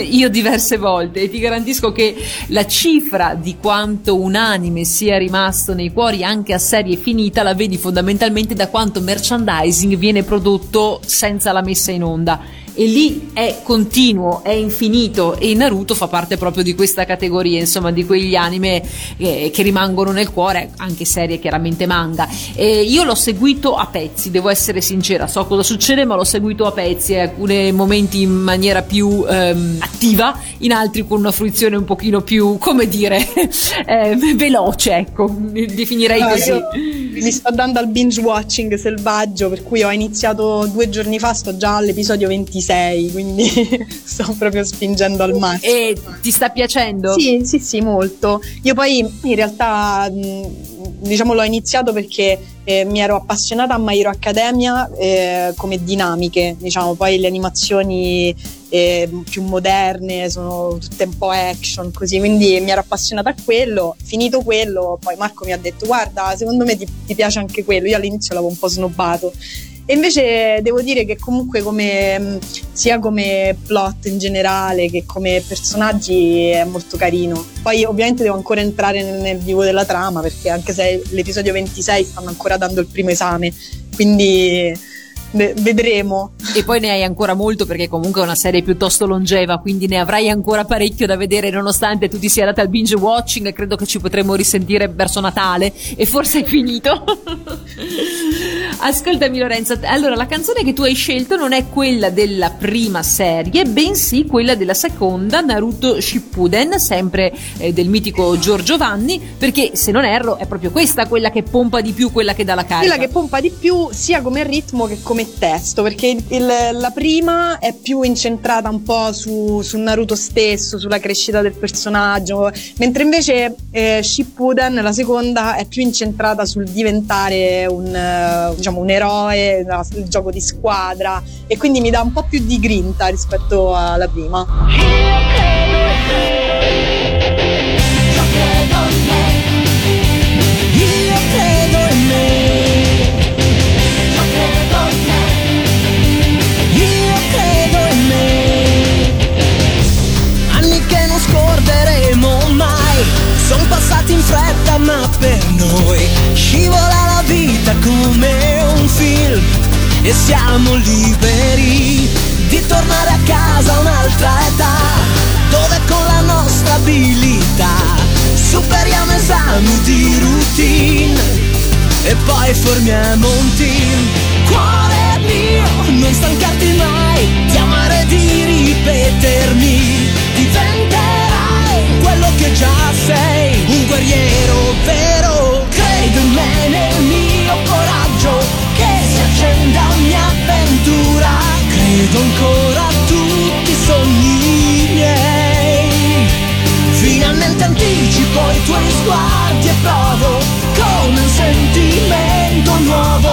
io diverse volte, e ti garantisco che la cifra di quanto un anime sia rimasto nei cuori anche a serie finita la vedi fondamentalmente da quanto merchandising viene prodotto senza la messa in onda, e lì è continuo, è infinito, e Naruto fa parte proprio di questa categoria, insomma, di quegli anime che rimangono nel cuore, anche serie chiaramente manga. E io l'ho seguito a pezzi, devo essere sincera, so cosa succede ma l'ho seguito a pezzi, alcuni momenti in maniera più attiva, in altri con una fruizione un pochino più, come dire, veloce, ecco, definirei così. Mi sto dando al binge watching selvaggio, per cui ho iniziato 2 giorni fa, sto già all'episodio 26, quindi sto proprio spingendo al massimo. E ti sta piacendo? Sì, molto. Io poi in realtà diciamo l'ho iniziato perché mi ero appassionata a My Hero Academia come dinamiche, diciamo, poi le animazioni più moderne sono tutte un po' action così, quindi mi ero appassionata a quello. Finito quello, poi Marco mi ha detto guarda, secondo me ti piace anche quello. Io all'inizio l'avevo un po' snobbato e invece devo dire che comunque sia come plot in generale che come personaggi è molto carino. Poi ovviamente devo ancora entrare nel vivo della trama, perché anche se l'episodio 26 stanno ancora dando il primo esame, quindi vedremo. E poi ne hai ancora molto, perché comunque è una serie piuttosto longeva, quindi ne avrai ancora parecchio da vedere, nonostante tu ti sia data al binge watching. Credo che ci potremo risentire verso Natale e forse è finito. Ascoltami Lorenza, allora la canzone che tu hai scelto non è quella della prima serie, bensì quella della seconda, Naruto Shippuden, sempre del mitico Giorgio Vanni, perché se non erro è proprio questa quella che pompa di più, quella che dà la carica, quella che pompa di più sia come ritmo che come come testo, perché la prima è più incentrata un po' su Naruto stesso, sulla crescita del personaggio, mentre invece Shippuden, la seconda, è più incentrata sul diventare un eroe, il gioco di squadra, e quindi mi dà un po' più di grinta rispetto alla prima. Sono passati in fretta, ma per noi scivola la vita come un film e siamo liberi di tornare a casa a un'altra età, dove con la nostra abilità superiamo esami di routine e poi formiamo un team. Cuore mio, non stancarti mai di amare, di ripetermi, diventerai quello che già sei, un guerriero vero. Credo in me, nel mio coraggio che si accende ogni avventura. Credo ancora a tutti i sogni miei. Finalmente anticipo i tuoi sguardi e provo come un sentimento nuovo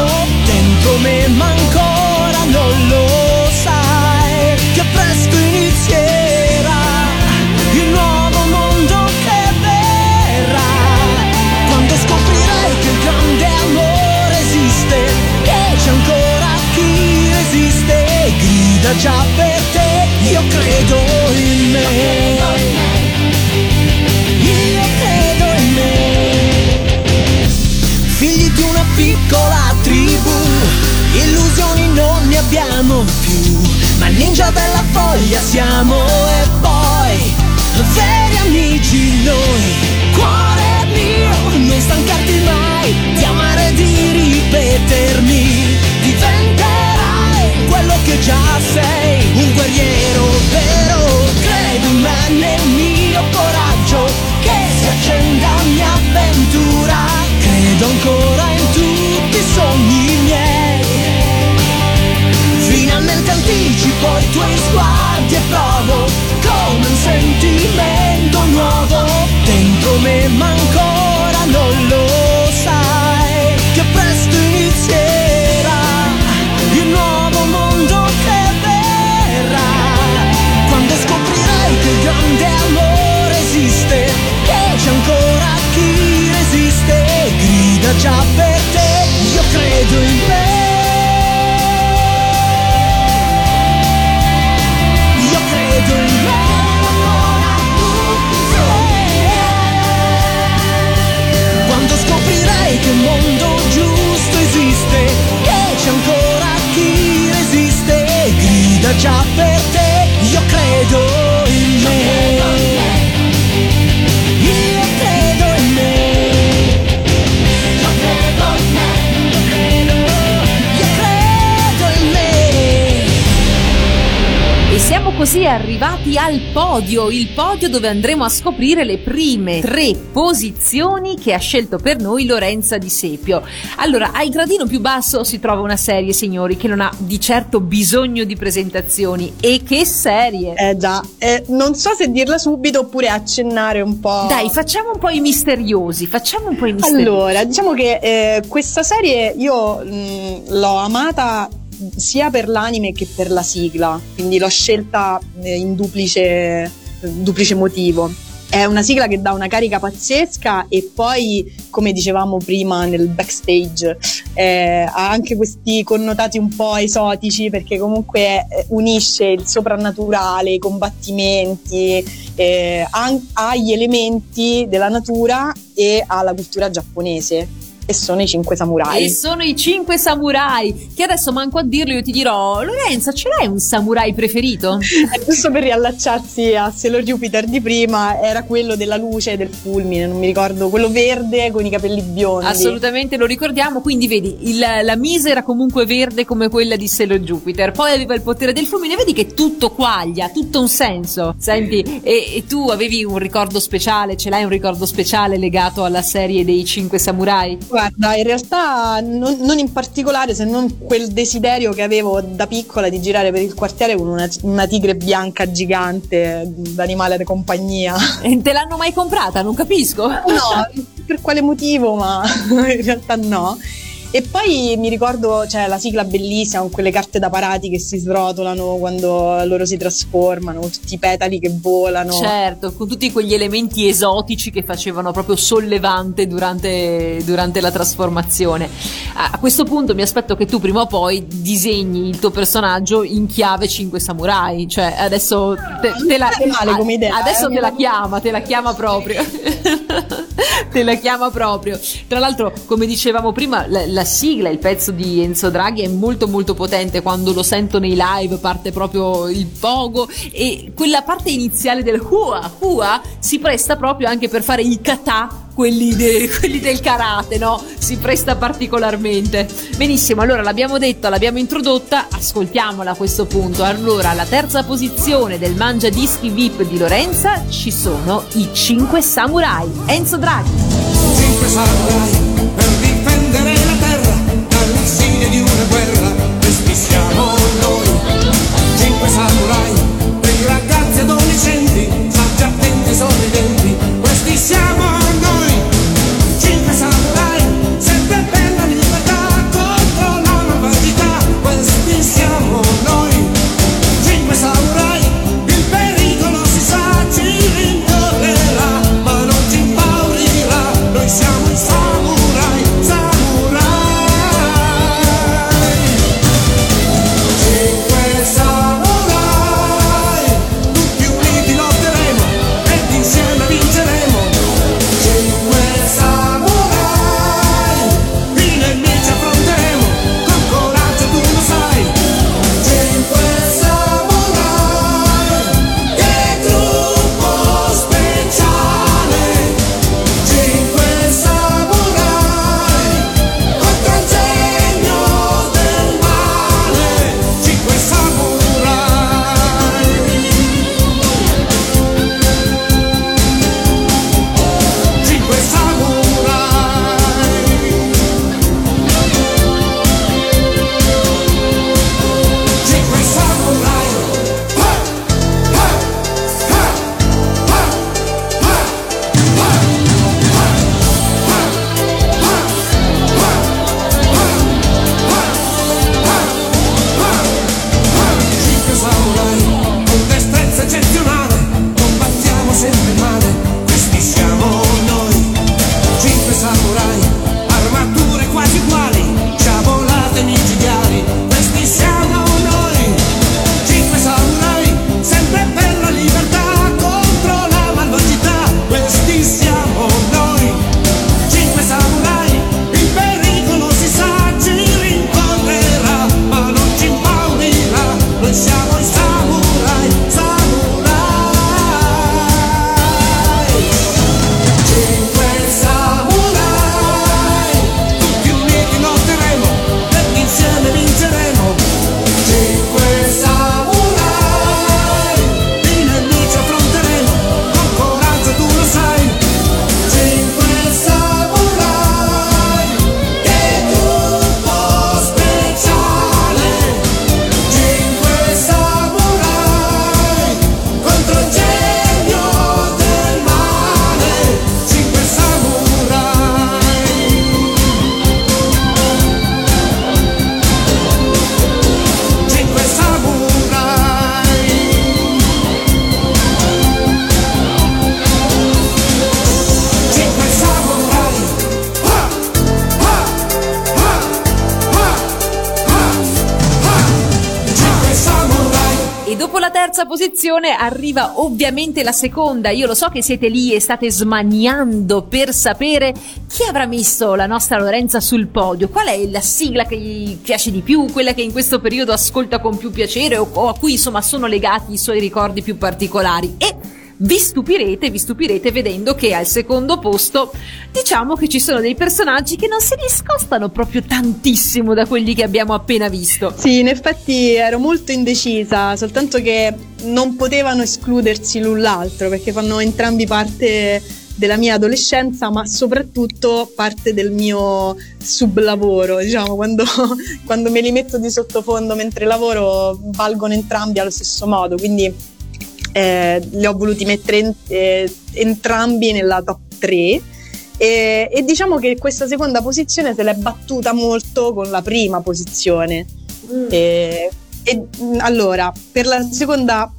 dentro me, ma ancora non lo sai che presto inizierà il nuovo mondo che verrà, quando scoprirai che il grande amore esiste, che c'è ancora chi resiste, grida già per te, io credo in me. Figli di una piccola tribù, illusioni non ne abbiamo più, ma ninja della foglia siamo e poi veri amici noi. Cuore mio, non stancarti mai di amare, di ripetermi, diventerai quello che già sei, un guerriero vero. Credo in me, nel mio coraggio che si accende ogni avventura. Credo ancora in tutti i sogni miei. Finalmente anticipo i tuoi sguardi e provo come un sentimento nuovo dentro me, ma ancora non lo sai che presto inizierà il nuovo mondo che verrà, quando scoprirai che il grande amore esiste, che c'è ancora chi resiste, grida già per te, io credo in me, io credo in me. Quando scoprirai che il mondo giusto esiste, che c'è ancora chi resiste, grida già per te, io credo in me. Siamo così arrivati al podio, il podio dove andremo a scoprire le prime 3 posizioni che ha scelto per noi Lorenza Di Sepio. Allora, al gradino più basso si trova una serie, signori, che non ha di certo bisogno di presentazioni. E che serie! Già, non so se dirla subito oppure accennare un po'. Dai, facciamo un po' i misteriosi. Allora, diciamo che questa serie io l'ho amata sia per l'anime che per la sigla, quindi l'ho scelta in duplice motivo. È una sigla che dà una carica pazzesca e poi, come dicevamo prima nel backstage, ha anche questi connotati un po' esotici, perché comunque unisce il soprannaturale, i combattimenti, ha gli elementi della natura e alla cultura giapponese. E sono i 5 Samurai, che adesso manco a dirlo, io ti dirò: Lorenza, ce l'hai un samurai preferito? Giusto per riallacciarsi a Sailor Jupiter di prima, era quello della luce e del fulmine, non mi ricordo, quello verde con i capelli biondi. Assolutamente, lo ricordiamo, quindi vedi, la mise era comunque verde come quella di Sailor Jupiter, poi aveva il potere del fulmine, vedi che tutto quaglia, tutto un senso. Senti, e tu avevi un ricordo speciale, ce l'hai un ricordo speciale legato alla serie dei 5 Samurai? Guarda, in realtà non in particolare, se non quel desiderio che avevo da piccola di girare per il quartiere con una tigre bianca gigante, d'animale da compagnia. E te l'hanno mai comprata? Non capisco. No, per quale motivo, ma in realtà no. E poi mi ricordo, cioè, la sigla bellissima con quelle carte da parati che si srotolano quando loro si trasformano, tutti i petali che volano. Certo, con tutti quegli elementi esotici che facevano proprio sollevante durante la trasformazione. A questo punto mi aspetto che tu prima o poi disegni il tuo personaggio in chiave 5 Samurai, cioè adesso te la male come idea. Adesso te la chiama proprio. Te la chiama proprio. Tra l'altro, come dicevamo prima, la sigla, il pezzo di Enzo Draghi è molto molto potente. Quando lo sento nei live parte proprio il pogo, e quella parte iniziale del hua si presta proprio anche per fare i kata, quelli del karate, no? Si presta particolarmente. Benissimo, allora l'abbiamo detta, l'abbiamo introdotta, ascoltiamola a questo punto. Allora, alla terza posizione del Mangia Dischi VIP di Lorenza ci sono i 5 Samurai, Enzo Draghi. 5 Samurai per difendere la terra dall'insidia di una guerra, questi siamo noi. 5 Samurai per i ragazzi adolescenti, saggi, attenti, sorridenti, questi siamo noi. Posizione arriva ovviamente la seconda. Io lo so che siete lì e state smaniando per sapere chi avrà messo la nostra Lorenza sul podio, qual è la sigla che gli piace di più, quella che in questo periodo ascolta con più piacere o a cui insomma sono legati i suoi ricordi più particolari. E vi stupirete vedendo che al secondo posto diciamo che ci sono dei personaggi che non si discostano proprio tantissimo da quelli che abbiamo appena visto. Sì, in effetti ero molto indecisa, soltanto che non potevano escludersi l'un l'altro perché fanno entrambi parte della mia adolescenza, ma soprattutto parte del mio sublavoro, diciamo, quando me li metto di sottofondo mentre lavoro valgono entrambi allo stesso modo, quindi li ho voluti mettere entrambi nella top 3. E diciamo che questa seconda posizione se l'è battuta molto con la prima posizione. Allora, per la seconda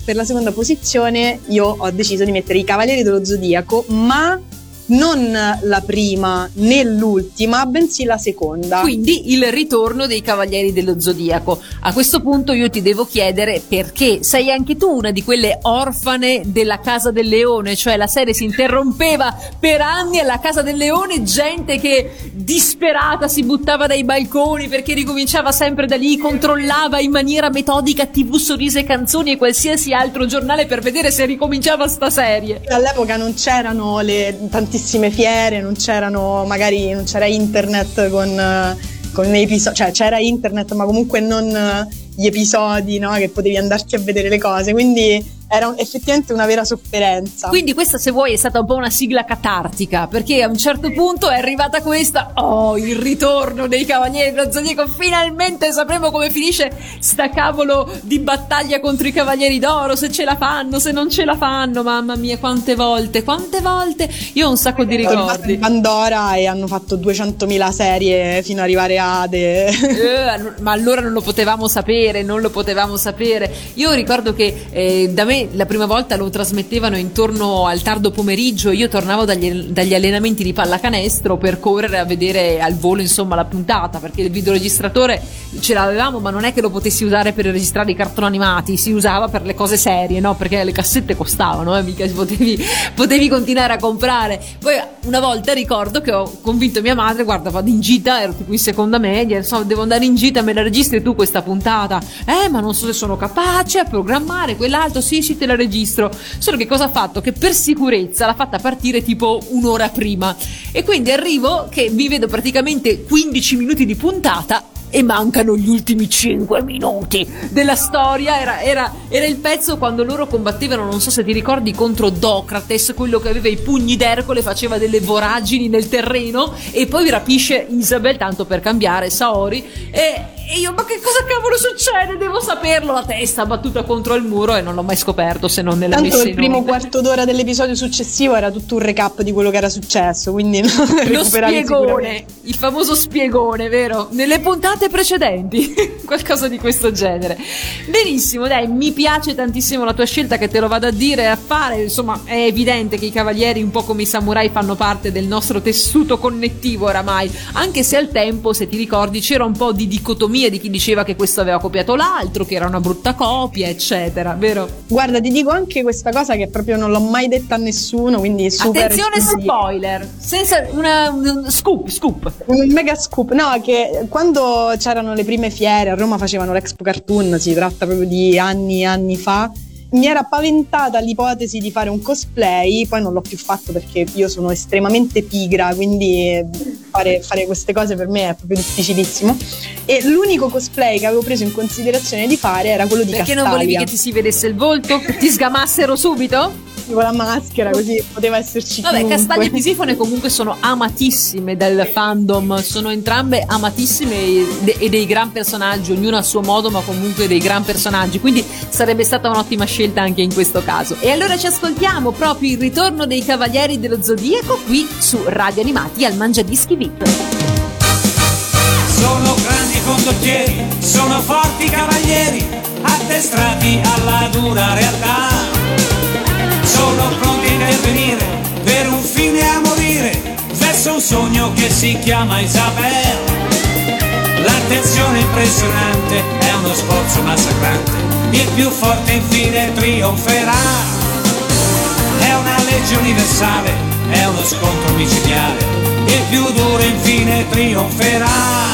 posizione io ho deciso di mettere i Cavalieri dello Zodiaco, ma non la prima né l'ultima, bensì la seconda. Quindi il ritorno dei Cavalieri dello Zodiaco. A questo punto io ti devo chiedere perché sei anche tu una di quelle orfane della Casa del Leone, cioè la serie si interrompeva per anni alla Casa del Leone, gente che disperata si buttava dai balconi perché ricominciava sempre da lì, controllava in maniera metodica TV Sorriso e Canzoni e qualsiasi altro giornale per vedere se ricominciava sta serie. All'epoca non c'erano tantissime fiere, non c'era internet con episodi, cioè c'era internet ma comunque non gli episodi, no, che potevi andarti a vedere le cose, quindi era effettivamente una vera sofferenza. Quindi questa, se vuoi, è stata un po' una sigla catartica, perché a un certo punto è arrivata questa, il ritorno dei Cavalieri dello Zodiaco, finalmente sapremo come finisce sta cavolo di battaglia contro i Cavalieri d'Oro, se ce la fanno, se non ce la fanno. Mamma mia, quante volte io ho un sacco di ricordi. Pandora, e hanno fatto 200.000 serie fino ad arrivare a Ade. Ma allora non lo potevamo sapere. Io ricordo che da me la prima volta lo trasmettevano intorno al tardo pomeriggio, io tornavo dagli allenamenti di pallacanestro per correre a vedere al volo, insomma, la puntata, perché il videoregistratore ce l'avevamo, ma non è che lo potessi usare per registrare i cartoni animati, si usava per le cose serie, no? Perché le cassette costavano, mica potevi continuare a comprare. Poi una volta ricordo che ho convinto mia madre: guarda, vado in gita, ero tipo in seconda media, insomma, devo andare in gita, me la registri tu questa puntata? Ma non so se sono capace a programmare quell'altro. Sì, te la registro. Solo che cosa ha fatto? Che per sicurezza l'ha fatta partire tipo un'ora prima, e quindi arrivo che mi vedo praticamente 15 minuti di puntata e mancano gli ultimi 5 minuti della storia. Era il pezzo quando loro combattevano, non so se ti ricordi, contro Docrates, quello che aveva i pugni d'Ercole, faceva delle voragini nel terreno e poi rapisce Isabel, tanto per cambiare, Saori, e io: ma che cosa cavolo succede? Devo saperlo. La testa battuta contro il muro, e non l'ho mai scoperto se non nella messa in onda. Tanto il primo quarto d'ora dell'episodio successivo era tutto un recap di quello che era successo, quindi lo spiegone, il famoso spiegone, vero? Nelle puntate precedenti qualcosa di questo genere. Benissimo, dai, mi piace tantissimo la tua scelta, che te lo vado a dire e a fare. Insomma, è evidente che i Cavalieri, un po' come i Samurai, fanno parte del nostro tessuto connettivo oramai, anche se al tempo, se ti ricordi, c'era un po' di dicotomia di chi diceva che questo aveva copiato l'altro, che era una brutta copia, eccetera, vero? Guarda, ti dico anche questa cosa che proprio non l'ho mai detta a nessuno, quindi super attenzione, spoiler, senza un scoop, un mega scoop. No, che quando c'erano le prime fiere a Roma, facevano l'Expo Cartoon, si tratta proprio di anni fa, mi era paventata l'ipotesi di fare un cosplay, poi non l'ho più fatto perché io sono estremamente pigra, quindi fare queste cose per me è proprio difficilissimo, e l'unico cosplay che avevo preso in considerazione di fare era quello di Castalia. Perché non volevi che ti si vedesse il volto? Ti sgamassero subito? Con la maschera, così poteva esserci. Vabbè, chiunque. Castalia e Pisifone comunque sono amatissime dal fandom, sono entrambe amatissime e dei gran personaggi, ognuna a suo modo, ma comunque dei gran personaggi, quindi sarebbe stata un'ottima scelta anche in questo caso. E allora ci ascoltiamo proprio il ritorno dei Cavalieri dello Zodiaco qui su Radio Animati al Mangia Dischi VIP. Sono grandi condottieri, sono forti cavalieri, addestrati alla dura realtà. Sono pronti a intervenire per un fine a morire, verso un sogno che si chiama Isabel. L'attenzione impressionante è uno sforzo massacrante, il più forte infine trionferà. È una legge universale, è uno scontro micidiale, il più duro infine trionferà.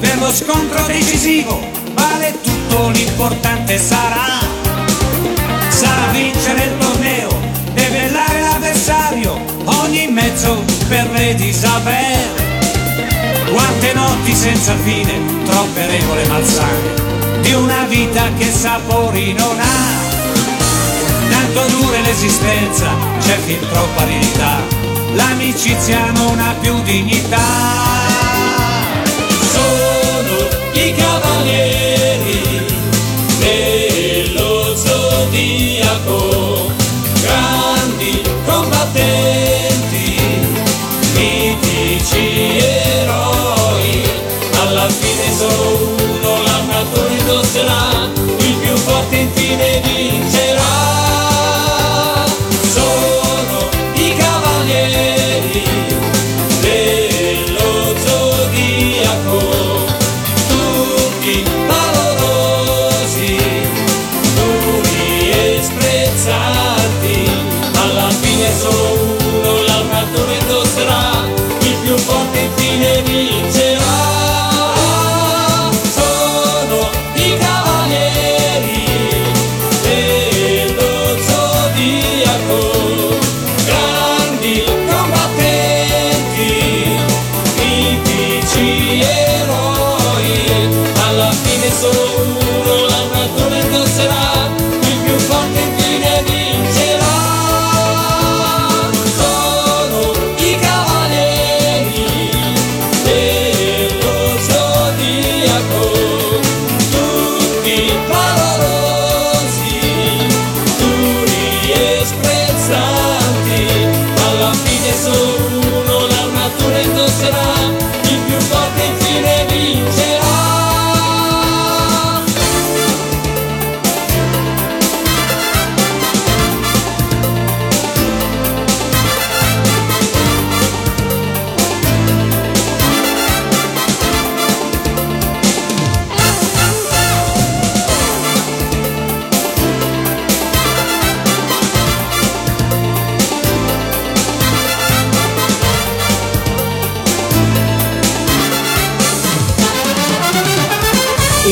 Per lo scontro decisivo vale tutto, l'importante sarà sarà vincere il torneo, debellare l'avversario, ogni mezzo per Lady Isabel. Quante notti senza fine, troppe regole malsane, di una vita che sapori non ha. Tanto dura l'esistenza, c'è fin troppa aridità, l'amicizia non ha più dignità. Sono i cavalieri dello Zodiaco, grandi combattenti, mitici eroi, alla fine solo uno l'armatura indosserà, il più forte infine vincerà.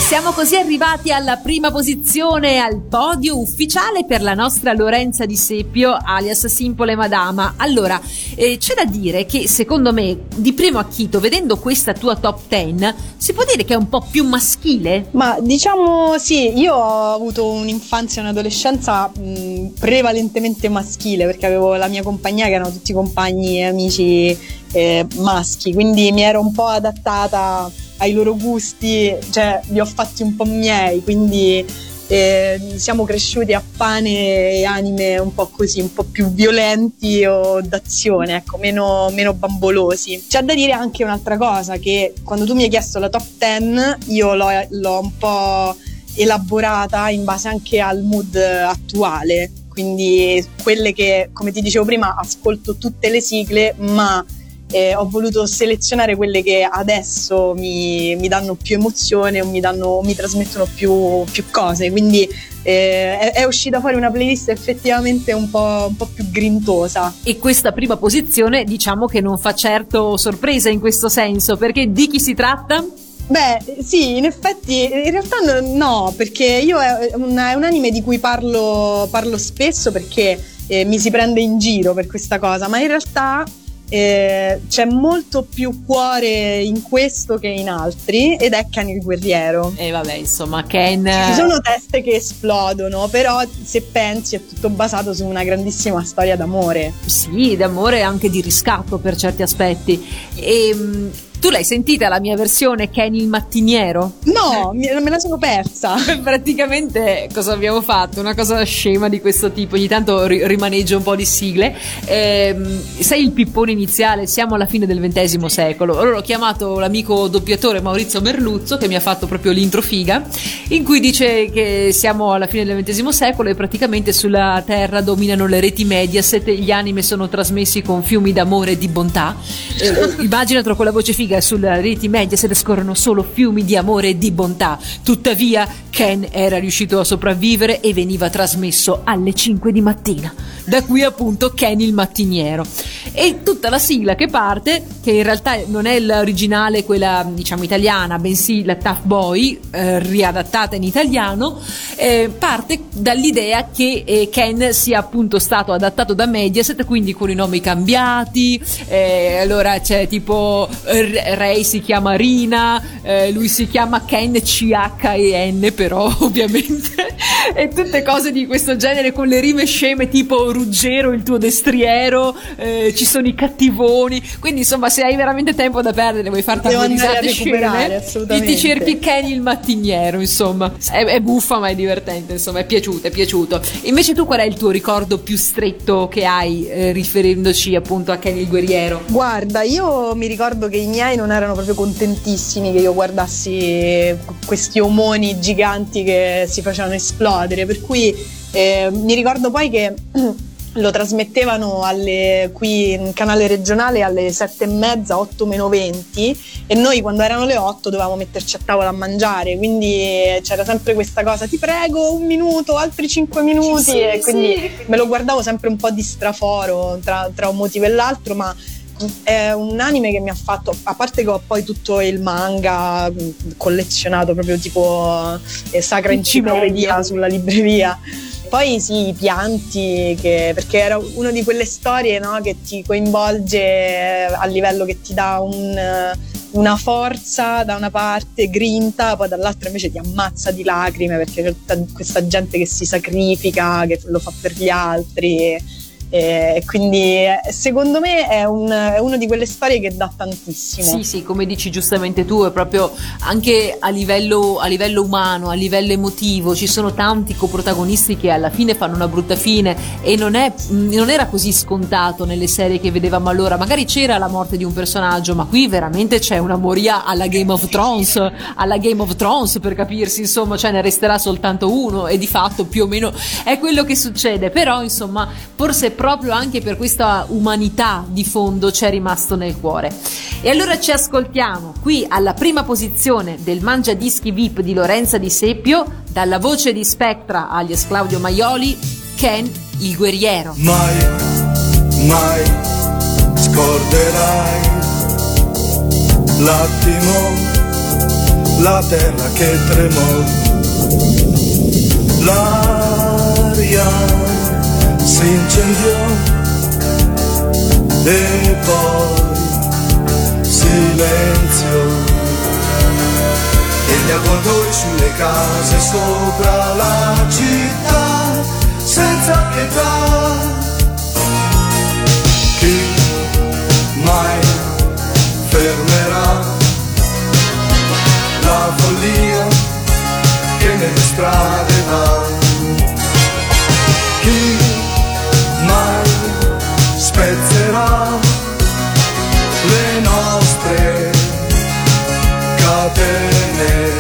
Siamo così arrivati alla prima posizione, al podio ufficiale per la nostra Lorenza Di Sepio, alias Simple e Madama. Allora, c'è da dire che secondo me, di primo acchito, vedendo questa tua top 10, si può dire che è un po' più maschile? Ma diciamo sì, io ho avuto un'infanzia e un'adolescenza prevalentemente maschile, perché avevo la mia compagnia che erano tutti compagni e amici maschi, quindi mi ero un po' adattata ai loro gusti, cioè li ho fatti un po' miei, quindi siamo cresciuti a pane e anime un po' così, un po' più violenti o d'azione, ecco, meno bambolosi. C'è da dire anche un'altra cosa, che quando tu mi hai chiesto la top 10 io l'ho un po' elaborata in base anche al mood attuale, quindi quelle che, come ti dicevo prima, ascolto tutte le sigle, ma ho voluto selezionare quelle che adesso mi danno più emozione o mi trasmettono più cose, quindi è uscita fuori una playlist effettivamente un po' più grintosa. E questa prima posizione diciamo che non fa certo sorpresa in questo senso, perché di chi si tratta? Beh, sì, in effetti, in realtà no, perché io è un anime di cui parlo spesso, perché mi si prende in giro per questa cosa, ma in realtà c'è molto più cuore in questo che in altri, ed è Ken il guerriero. E vabbè, insomma, Ken. Ci sono teste che esplodono, però se pensi è tutto basato su una grandissima storia d'amore. Sì, d'amore e anche di riscatto per certi aspetti. E tu l'hai sentita la mia versione Ken il mattiniero? No, me la sono persa. Praticamente cosa abbiamo fatto? Una cosa scema di questo tipo, ogni tanto rimaneggio un po' di sigle. Sei il pippone iniziale, siamo alla fine del XX secolo. Allora ho chiamato l'amico doppiatore Maurizio Merluzzo, che mi ha fatto proprio l'intro figa, in cui dice che siamo alla fine del XX secolo e praticamente sulla terra dominano le reti media, gli anime sono trasmessi con fiumi d'amore e di bontà. Immagina, tra quella voce figa riga sulla rete media se ne scorrono solo fiumi di amore e di bontà. Tuttavia Ken era riuscito a sopravvivere e veniva trasmesso alle 5 di mattina. Da qui appunto Ken il mattiniero. E tutta la sigla che parte, che in realtà non è l'originale, quella diciamo italiana, bensì la Tough Boy riadattata in italiano, parte dall'idea che Ken sia appunto stato adattato da Mediaset, quindi con i nomi cambiati, allora c'è tipo Ray si chiama Rina, lui si chiama Ken CHEN però ovviamente e tutte cose di questo genere con le rime sceme tipo Ruggero il tuo destriero, ci sono i cattivoni, quindi insomma se hai veramente tempo da perdere, vuoi farti due risate scene e ti cerchi Ken il mattiniero, insomma è buffa ma è divertente, insomma è piaciuto. Invece tu qual è il tuo ricordo più stretto che hai riferendoci appunto a Ken il guerriero? Guarda, io mi ricordo che i miei non erano proprio contentissimi che io guardassi questi omoni giganti che si facevano esplodere, per cui mi ricordo poi che lo trasmettevano qui in canale regionale alle 7:30, 8:20, e noi quando erano le 8 dovevamo metterci a tavola a mangiare, quindi c'era sempre questa cosa, ti prego un minuto, altri 5 minuti, sì, e quindi sì. Me lo guardavo sempre un po' di straforo tra un motivo e l'altro, ma è un anime che mi ha fatto, a parte che ho poi tutto il manga collezionato proprio tipo sacra enciclopedia sulla libreria. Poi sì, i pianti, perché era una di quelle storie, no, che ti coinvolge a livello che ti dà una forza da una parte, grinta, poi dall'altra invece ti ammazza di lacrime perché c'è tutta questa gente che si sacrifica, che lo fa per gli altri, e quindi secondo me è una di quelle storie che dà tantissimo. Sì, come dici giustamente tu, è proprio anche a livello umano, a livello emotivo, ci sono tanti coprotagonisti che alla fine fanno una brutta fine e non era così scontato nelle serie che vedevamo allora, magari c'era la morte di un personaggio, ma qui veramente c'è una moria alla Game of Thrones, per capirsi, insomma, cioè ne resterà soltanto uno e di fatto più o meno è quello che succede, però insomma forse proprio anche per questa umanità di fondo ci è rimasto nel cuore. E allora ci ascoltiamo qui alla prima posizione del Mangia Dischi VIP di Lorenza Di Sepio, dalla voce di Spectra alias Claudio Maioli, Ken il guerriero. Mai, mai scorderai l'attimo, la terra che tremò, l'aria si incendiò e poi silenzio, e gli avvoltoi sulle case sopra la città senza pietà. Chi mai fermerà la follia che nelle strade va? Chi mai spezzerà le nostre catene?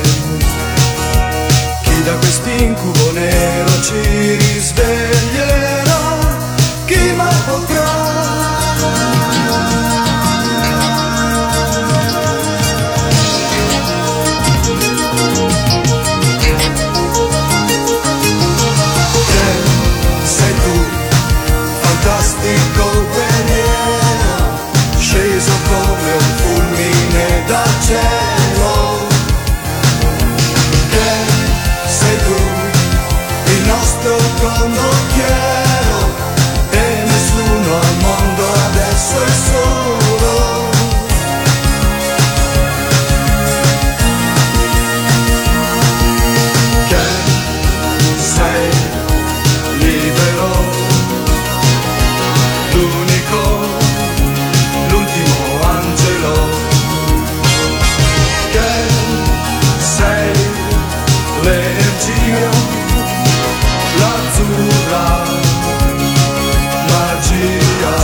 Chi da quest'incubo nero ci risveglierà? Chi mai potrà? Condottiero, e nessuno al mondo adesso è solo. Che sei libero, l'unico, l'ultimo angelo. Che sei l'energia, l'azzurra magia,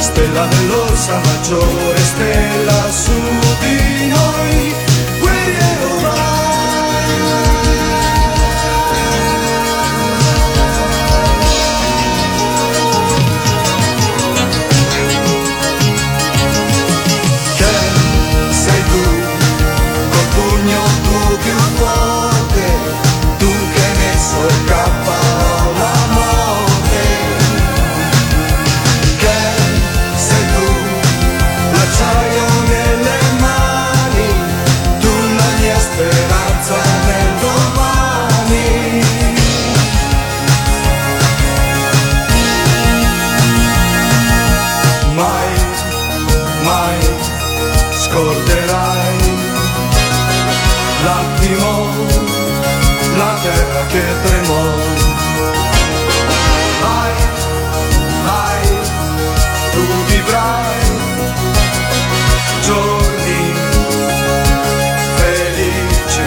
stella dell'orsa maggiore, stella su di noi, guerriero vai. ricorderai l'attimo, la terra che tremò. Vai, vai, tu vivrai giorni felici.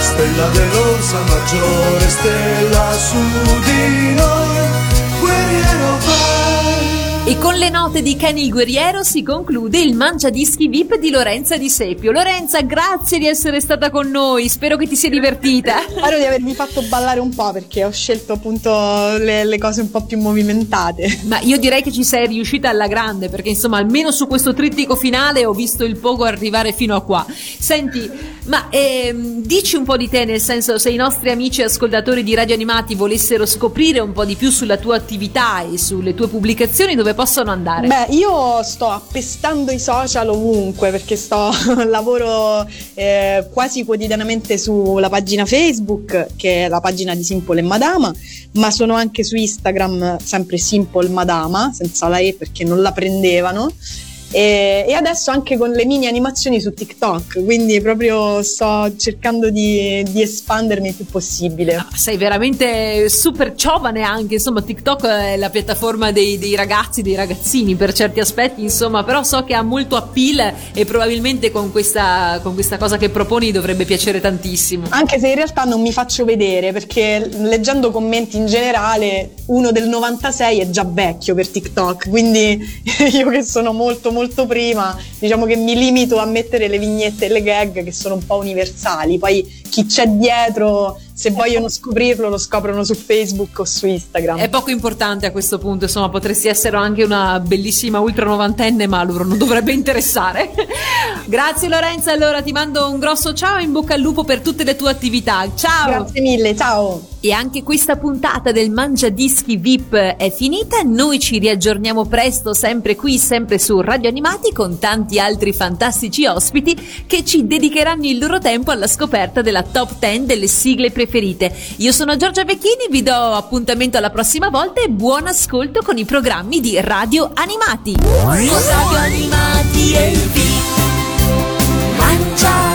Stella dell'Orsa Maggiore, stella su di noi, guerriero vai. E con le note di Ken il guerriero si conclude il Mangia Dischi VIP di Lorenza Di Sepio. Lorenza, grazie di essere stata con noi, spero che ti sia divertita. Spero di avermi fatto ballare un po', perché ho scelto appunto le cose un po' più movimentate. Ma io direi che ci sei riuscita alla grande, perché insomma almeno su questo trittico finale ho visto il pogo arrivare fino a qua. Senti, ma dici un po' di te, nel senso, se i nostri amici ascoltatori di Radio Animati volessero scoprire un po' di più sulla tua attività e sulle tue pubblicazioni, dove possono andare? Beh, io sto appestando i social ovunque, perché lavoro quasi quotidianamente sulla pagina Facebook, che è la pagina di Simple e Madama, ma sono anche su Instagram, sempre Simple Madama, senza la E perché non la prendevano, e adesso anche con le mini animazioni su TikTok, quindi proprio sto cercando di espandermi il più possibile. Ah, sei veramente super giovane anche, insomma TikTok è la piattaforma dei ragazzi, dei ragazzini per certi aspetti, insomma, però so che ha molto appeal e probabilmente con questa cosa che proponi dovrebbe piacere tantissimo. Anche se in realtà non mi faccio vedere, perché leggendo commenti in generale uno del 96 è già vecchio per TikTok, quindi io che sono molto prima, diciamo che mi limito a mettere le vignette e le gag che sono un po' universali, poi chi c'è dietro, se vogliono scoprirlo, lo scoprono su Facebook o su Instagram. È poco importante a questo punto, insomma, potresti essere anche una bellissima ultra novantenne, ma loro non dovrebbe interessare. Grazie Lorenza, allora ti mando un grosso ciao e in bocca al lupo per tutte le tue attività. Ciao! Grazie mille, ciao! E anche questa puntata del Mangia Dischi VIP è finita, noi ci riaggiorniamo presto, sempre qui, sempre su Radio Animati, con tanti altri fantastici ospiti che ci dedicheranno il loro tempo alla scoperta della top 10 delle sigle preferite. Io sono Giorgia Vecchini, vi do appuntamento alla prossima volta e buon ascolto con i programmi di Radio Animati. Radio Animati e il VIP Mangia.